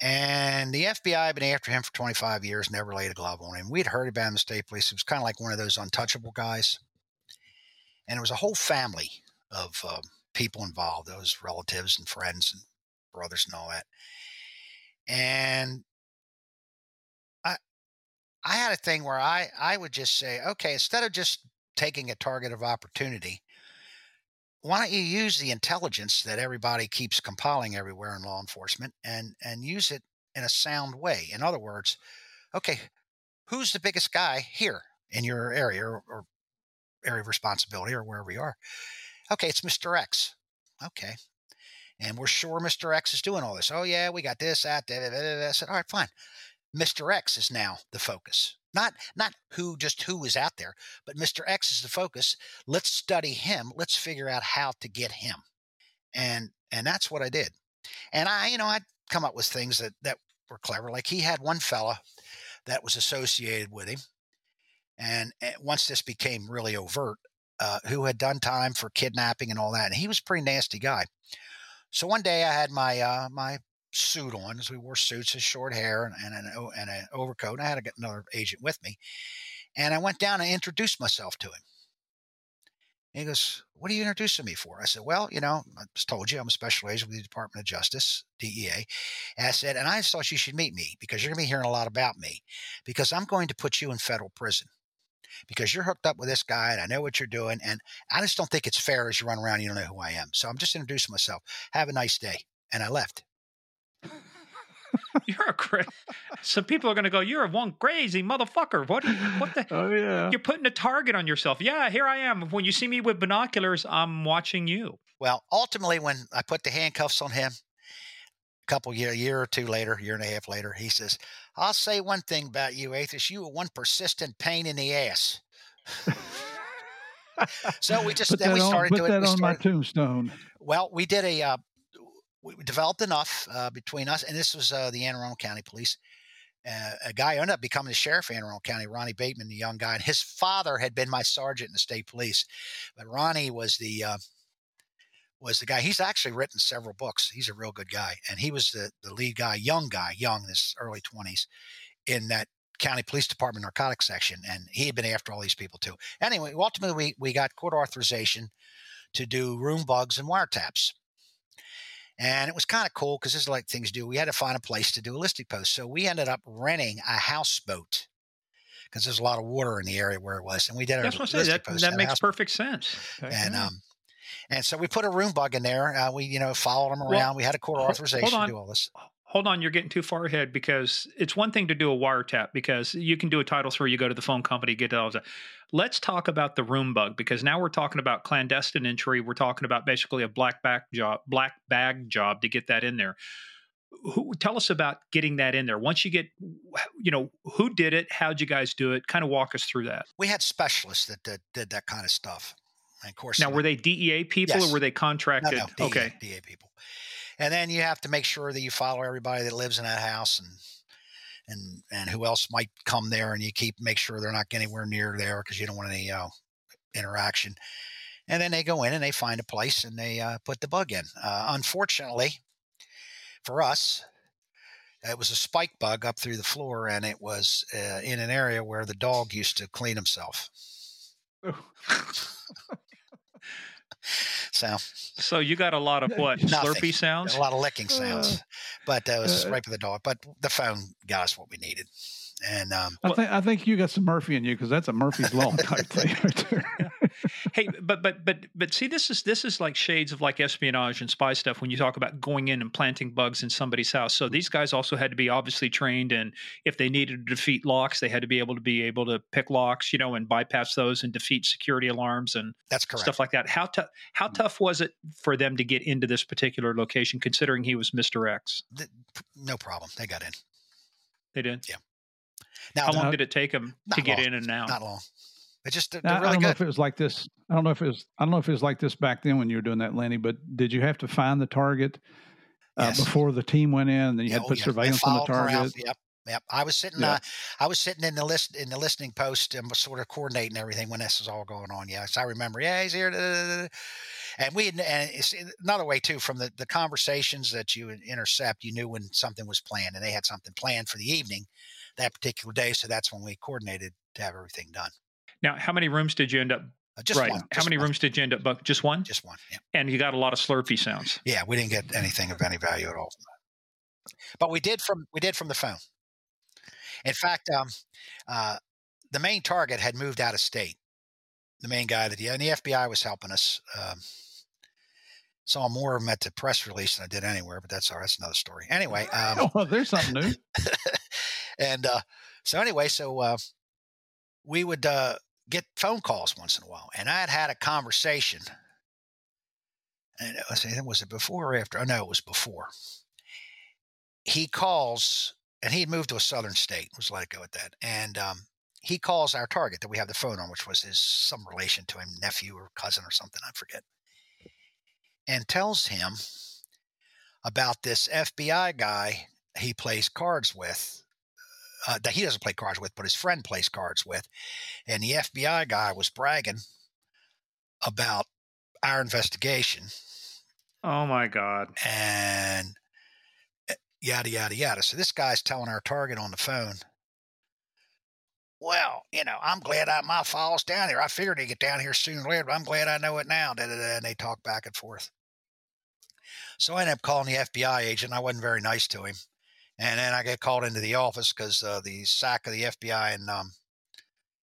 And the F B I had been after him for twenty-five years, never laid a glove on him. We'd heard about him in the state police. It was kind of like one of those untouchable guys. And it was a whole family of uh, people involved, those relatives and friends and brothers and all that. And I, I had a thing where I, I would just say, okay, instead of just taking a target of opportunity, why don't you use the intelligence that everybody keeps compiling everywhere in law enforcement and, and use it in a sound way? In other words, okay, who's the biggest guy here in your area or, or area of responsibility or wherever you are? Okay, it's Mister X. Okay. And we're sure Mister X is doing all this. Oh, yeah, we got this, that, that, that, that. I said, all right, fine. Mister X is now the focus. Not not who, just who is out there, but Mister X is the focus. Let's study him. Let's figure out how to get him. And and that's what I did. And I, you know, I'd come up with things that, that were clever. Like he had one fella that was associated with him. And, and once this became really overt, uh, who had done time for kidnapping and all that. And he was a pretty nasty guy. So one day I had my uh, my suit on, as we wore suits with short hair and, and, an, and an overcoat. And I had another agent with me. And I went down and introduced myself to him. And he goes, what are you introducing me for? I said, well, you know, I just told you I'm a special agent with the Department of Justice, D E A. And I said, and I thought you should meet me because you're going to be hearing a lot about me because I'm going to put you in federal prison because you're hooked up with this guy and I know what you're doing. And I just don't think it's fair as you run around, you don't know who I am. So I'm just introducing myself. Have a nice day. And I left. You're a cra- Some people are going to go, you're one crazy motherfucker. What, you, what the? Oh, yeah. You're putting a target on yourself. Yeah, here I am. When you see me with binoculars, I'm watching you. Well, ultimately, when I put the handcuffs on him, a couple year, year or two later, year and a half later, he says, I'll say one thing about you, Athas. You were one persistent pain in the ass. So we just, put then we started on, doing it. Put that on started, my tombstone. Well, we did a, uh, we developed enough uh, between us, and this was uh, the Anne Arundel County Police. Uh, a guy who ended up becoming the sheriff of Anne Arundel County, Ronnie Bateman, the young guy, and his father had been my sergeant in the state police. But Ronnie was the uh, was the guy. He's actually written several books. He's a real good guy, and he was the the lead guy, young guy, young in his early twenties, in that county police department narcotics section, and he had been after all these people too. Anyway, ultimately, we we got court authorization to do room bugs and wiretaps. And it was kind of cool because this is like things do. We had to find a place to do a listing post. So we ended up renting a houseboat because there's a lot of water in the area where it was. And we did our listing post. That, that makes perfect sense. Okay. And um, and so we put a room bug in there. Uh, we, you know, followed him around. Well, we had a court authorization to do all this. Hold on. You're getting too far ahead because it's one thing to do a wiretap because you can do a title three. You go to the phone company, get all of that. Let's talk about the room bug because now we're talking about clandestine entry. We're talking about basically a black bag job, black bag job to get that in there. Who, tell us about getting that in there. Once you get, you know, who did it? How'd you guys do it? Kind of walk us through that. We had specialists that did, did that kind of stuff. And of course, now, were they D E A people yes. or were they contracted? No, no, okay. D E A people. And then you have to make sure that you follow everybody that lives in that house and and and who else might come there, and you keep make sure they're not anywhere near there because you don't want any uh, interaction. And then they go in and they find a place and they uh, put the bug in. Uh, unfortunately, for us, it was a spike bug up through the floor, and it was uh, in an area where the dog used to clean himself. So, so you got a lot of what nothing. Slurpy sounds, a lot of licking sounds, uh, but that was uh, right for the dog. But the phone got us what we needed, and um, I think I think you got some Murphy in you because that's a Murphy's Law type thing right there. Hey, but but but but see, this is this is like shades of like espionage and spy stuff when you talk about going in and planting bugs in somebody's house. So these guys also had to be obviously trained, and if they needed to defeat locks, they had to be able to be able to pick locks, you know, and bypass those and defeat security alarms and that's correct. Stuff like that. How tough how mm-hmm. tough was it for them to get into this particular location, considering he was Mister X? The, no problem. They got in. They did. Yeah. Now, how long did it take them to get long. in and out? Not long. It just, they're, they're really I don't good. know if it was like this. I don't know if it was. I don't know if it was like this back then when you were doing that, Lenny. But did you have to find the target uh, yes. before the team went in? And then you yeah, had to put yeah. surveillance on the target. Around. Yep, yep. I was sitting. Yeah. Uh, I was sitting in the list in the listening post and was sort of coordinating everything when this was all going on. Yeah, so I remember. Yeah, he's here. Da, da, da. And we had, and it's another way too from the, the conversations that you would intercept. You knew when something was planned, and they had something planned for the evening that particular day. So that's when we coordinated to have everything done. Now, how many rooms did you end up? Uh, just right. one. Just how many one. rooms did you end up? Just one? Just one, yeah. And you got a lot of Slurpee sounds. Yeah, we didn't get anything of any value at all. But we did from we did from the phone. In fact, um, uh, the main target had moved out of state. The main guy that he, and the F B I was helping us. Um, saw more of them at the press release than I did anywhere, but that's all right. That's another story. Anyway, um, oh, there's something new. And uh, so anyway, so uh, we would uh, get phone calls once in a while, and I had had a conversation. And I was, was it before or after? Oh, no, it was before. He calls, and he'd moved to a southern state. Let's let it go at that. And um, he calls our target that we have the phone on, which was his some relation to him, nephew or cousin or something, I forget, and tells him about this F B I guy he plays cards with, uh, that he doesn't play cards with, but his friend plays cards with. And the F B I guy was bragging about our investigation. Oh, my God. And yada, yada, yada. So this guy's telling our target on the phone, well, you know, I'm glad I, my file's down here. I figured he'd get down here sooner or later, but I'm glad I know it now. Da, da, da, and they talk back and forth. So I ended up calling the F B I agent. I wasn't very nice to him. And then I get called into the office because uh, the S A C of the F B I in, um,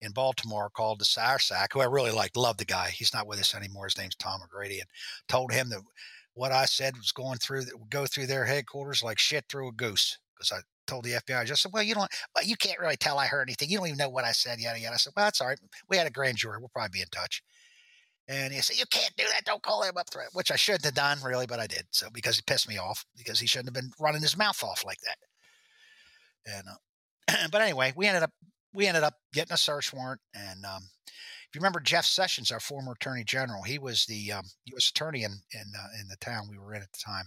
in Baltimore called the our S A C, who I really liked, loved the guy. He's not with us anymore. His name's Tom O'Grady. And told him that what I said was going through, that would go through their headquarters like shit through a goose. Because I told the F B I, I just said, well, you don't, well, you can't really tell I heard anything. You don't even know what I said, yada, yada. I said, well, that's all right. We had a grand jury. We'll probably be in touch. And he said, you can't do that. Don't call him up, threat, which I shouldn't have done, really, but I did. So, because it pissed me off, because he shouldn't have been running his mouth off like that. And, uh, but anyway, we ended up, we ended up getting a search warrant. And um, if you remember Jeff Sessions, our former attorney general, he was the um, U S attorney in, in, uh, in the town we were in at the time.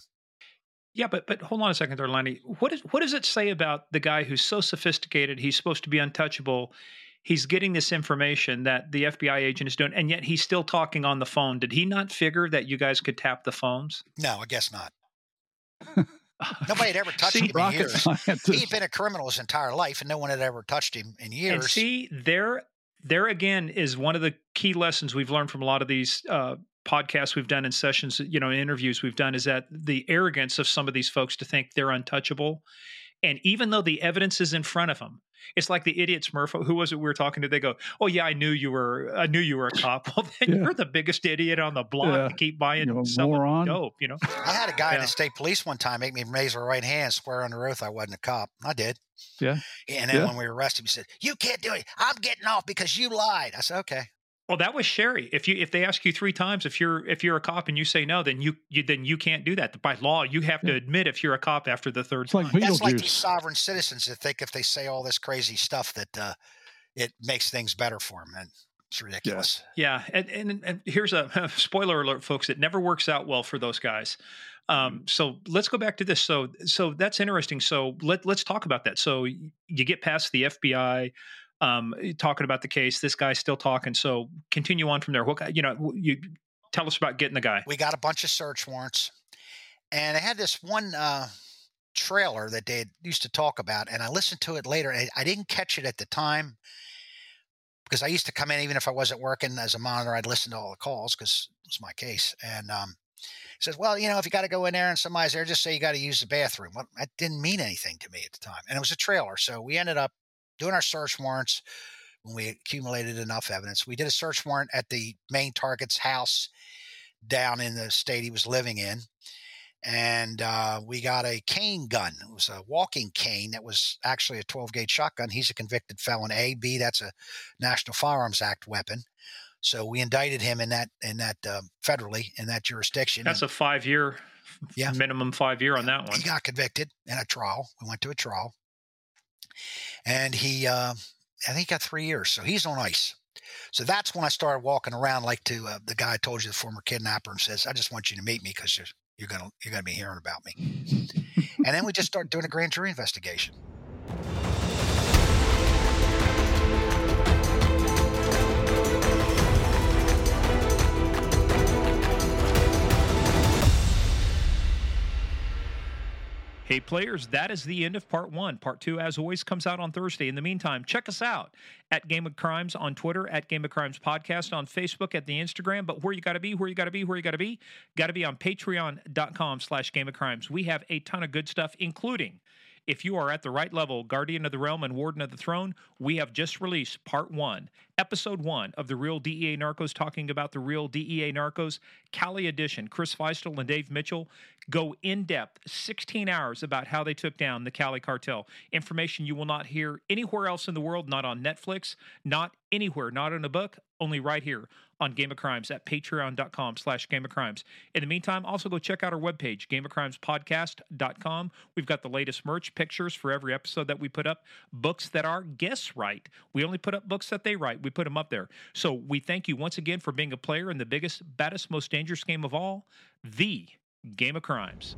Yeah, but but hold on a second there, Lenny. What is what does it say about the guy who's so sophisticated, he's supposed to be untouchable, he's getting this information that the F B I agent is doing, and yet he's still talking on the phone? Did he not figure that you guys could tap the phones? No, I guess not. Nobody had ever touched see, him in years. Scientist. He'd been a criminal his entire life, and no one had ever touched him in years. And see, there, there again is one of the key lessons we've learned from a lot of these uh podcasts we've done and sessions, you know, interviews we've done, is that the arrogance of some of these folks to think they're untouchable. And even though the evidence is in front of them, it's like the idiots, Murph, who was it we were talking to? They go, oh yeah, I knew you were, I knew you were a cop. Well, then yeah. You're the biggest idiot on the block yeah. to keep buying you know, selling dope, you know? I had a guy yeah. in the state police one time make me raise my right hand, swear under oath I wasn't a cop. I did. Yeah. And then yeah. when we were arrested, he said, you can't do it. I'm getting off because you lied. I said, okay. Well, that was Sherry. If you if they ask you three times if you're if you're a cop and you say no, then you, you then you can't do that. By law, you have to yeah. admit if you're a cop after the third it's time. Like That's like these sovereign citizens that think if they say all this crazy stuff that uh, it makes things better for them. And it's ridiculous. Yeah, yeah. And, and and here's a spoiler alert, folks. It never works out well for those guys. Um, so let's go back to this. So so that's interesting. So let let's talk about that. So you get past the F B I. Um, talking about the case, this guy's still talking. So continue on from there. What, you know, you tell us about getting the guy. We got a bunch of search warrants, and I had this one uh, trailer that they used to talk about, and I listened to it later. And I didn't catch it at the time because I used to come in even if I wasn't working as a monitor. I'd listen to all the calls because it was my case. And um, he says, "Well, you know, if you got to go in there and somebody's there, just say you got to use the bathroom." Well, that didn't mean anything to me at the time, and it was a trailer. So we ended up doing our search warrants when we accumulated enough evidence. We did a search warrant at the main target's house down in the state he was living in. And uh, we got a cane gun. It was a walking cane that was actually a twelve gauge shotgun. He's a convicted felon A. B, that's a National Firearms Act weapon. So we indicted him in that, in that uh, federally in that jurisdiction. That's and, a five year, yeah, minimum five year on that one. He got convicted in a trial. We went to a trial. And he, uh, I think, got three years. So he's on ice. So that's when I started walking around like to uh, the guy I told you, the former kidnapper, and says, "I just want you to meet me because you're you're gonna you're gonna be hearing about me." And then we just started doing a grand jury investigation. Hey, players, that is the end of part one. Part two, as always, comes out on Thursday. In the meantime, check us out at Game of Crimes on Twitter, at Game of Crimes Podcast on Facebook, at the Instagram. But where you got to be, where you got to be, where you got to be, got to be on patreon dot com slash Game of Crimes. We have a ton of good stuff, including If you are at the right level, Guardian of the Realm and Warden of the Throne, we have just released part one, episode one of The Real D E A Narcos, talking about The Real D E A Narcos, Cali edition. Chris Feistel and Dave Mitchell go in-depth, sixteen hours, about how they took down the Cali cartel. Information you will not hear anywhere else in the world, not on Netflix, not anywhere, not in a book, only right here on Game of Crimes at patreon.com slash Game of Crimes. In the meantime, also go check out our webpage, game of crimes podcast dot com. We've got the latest merch, pictures for every episode that we put up, books that our guests write. We only put up books that they write. We put them up there. So we thank you once again for being a player in the biggest, baddest, most dangerous game of all, the Game of Crimes.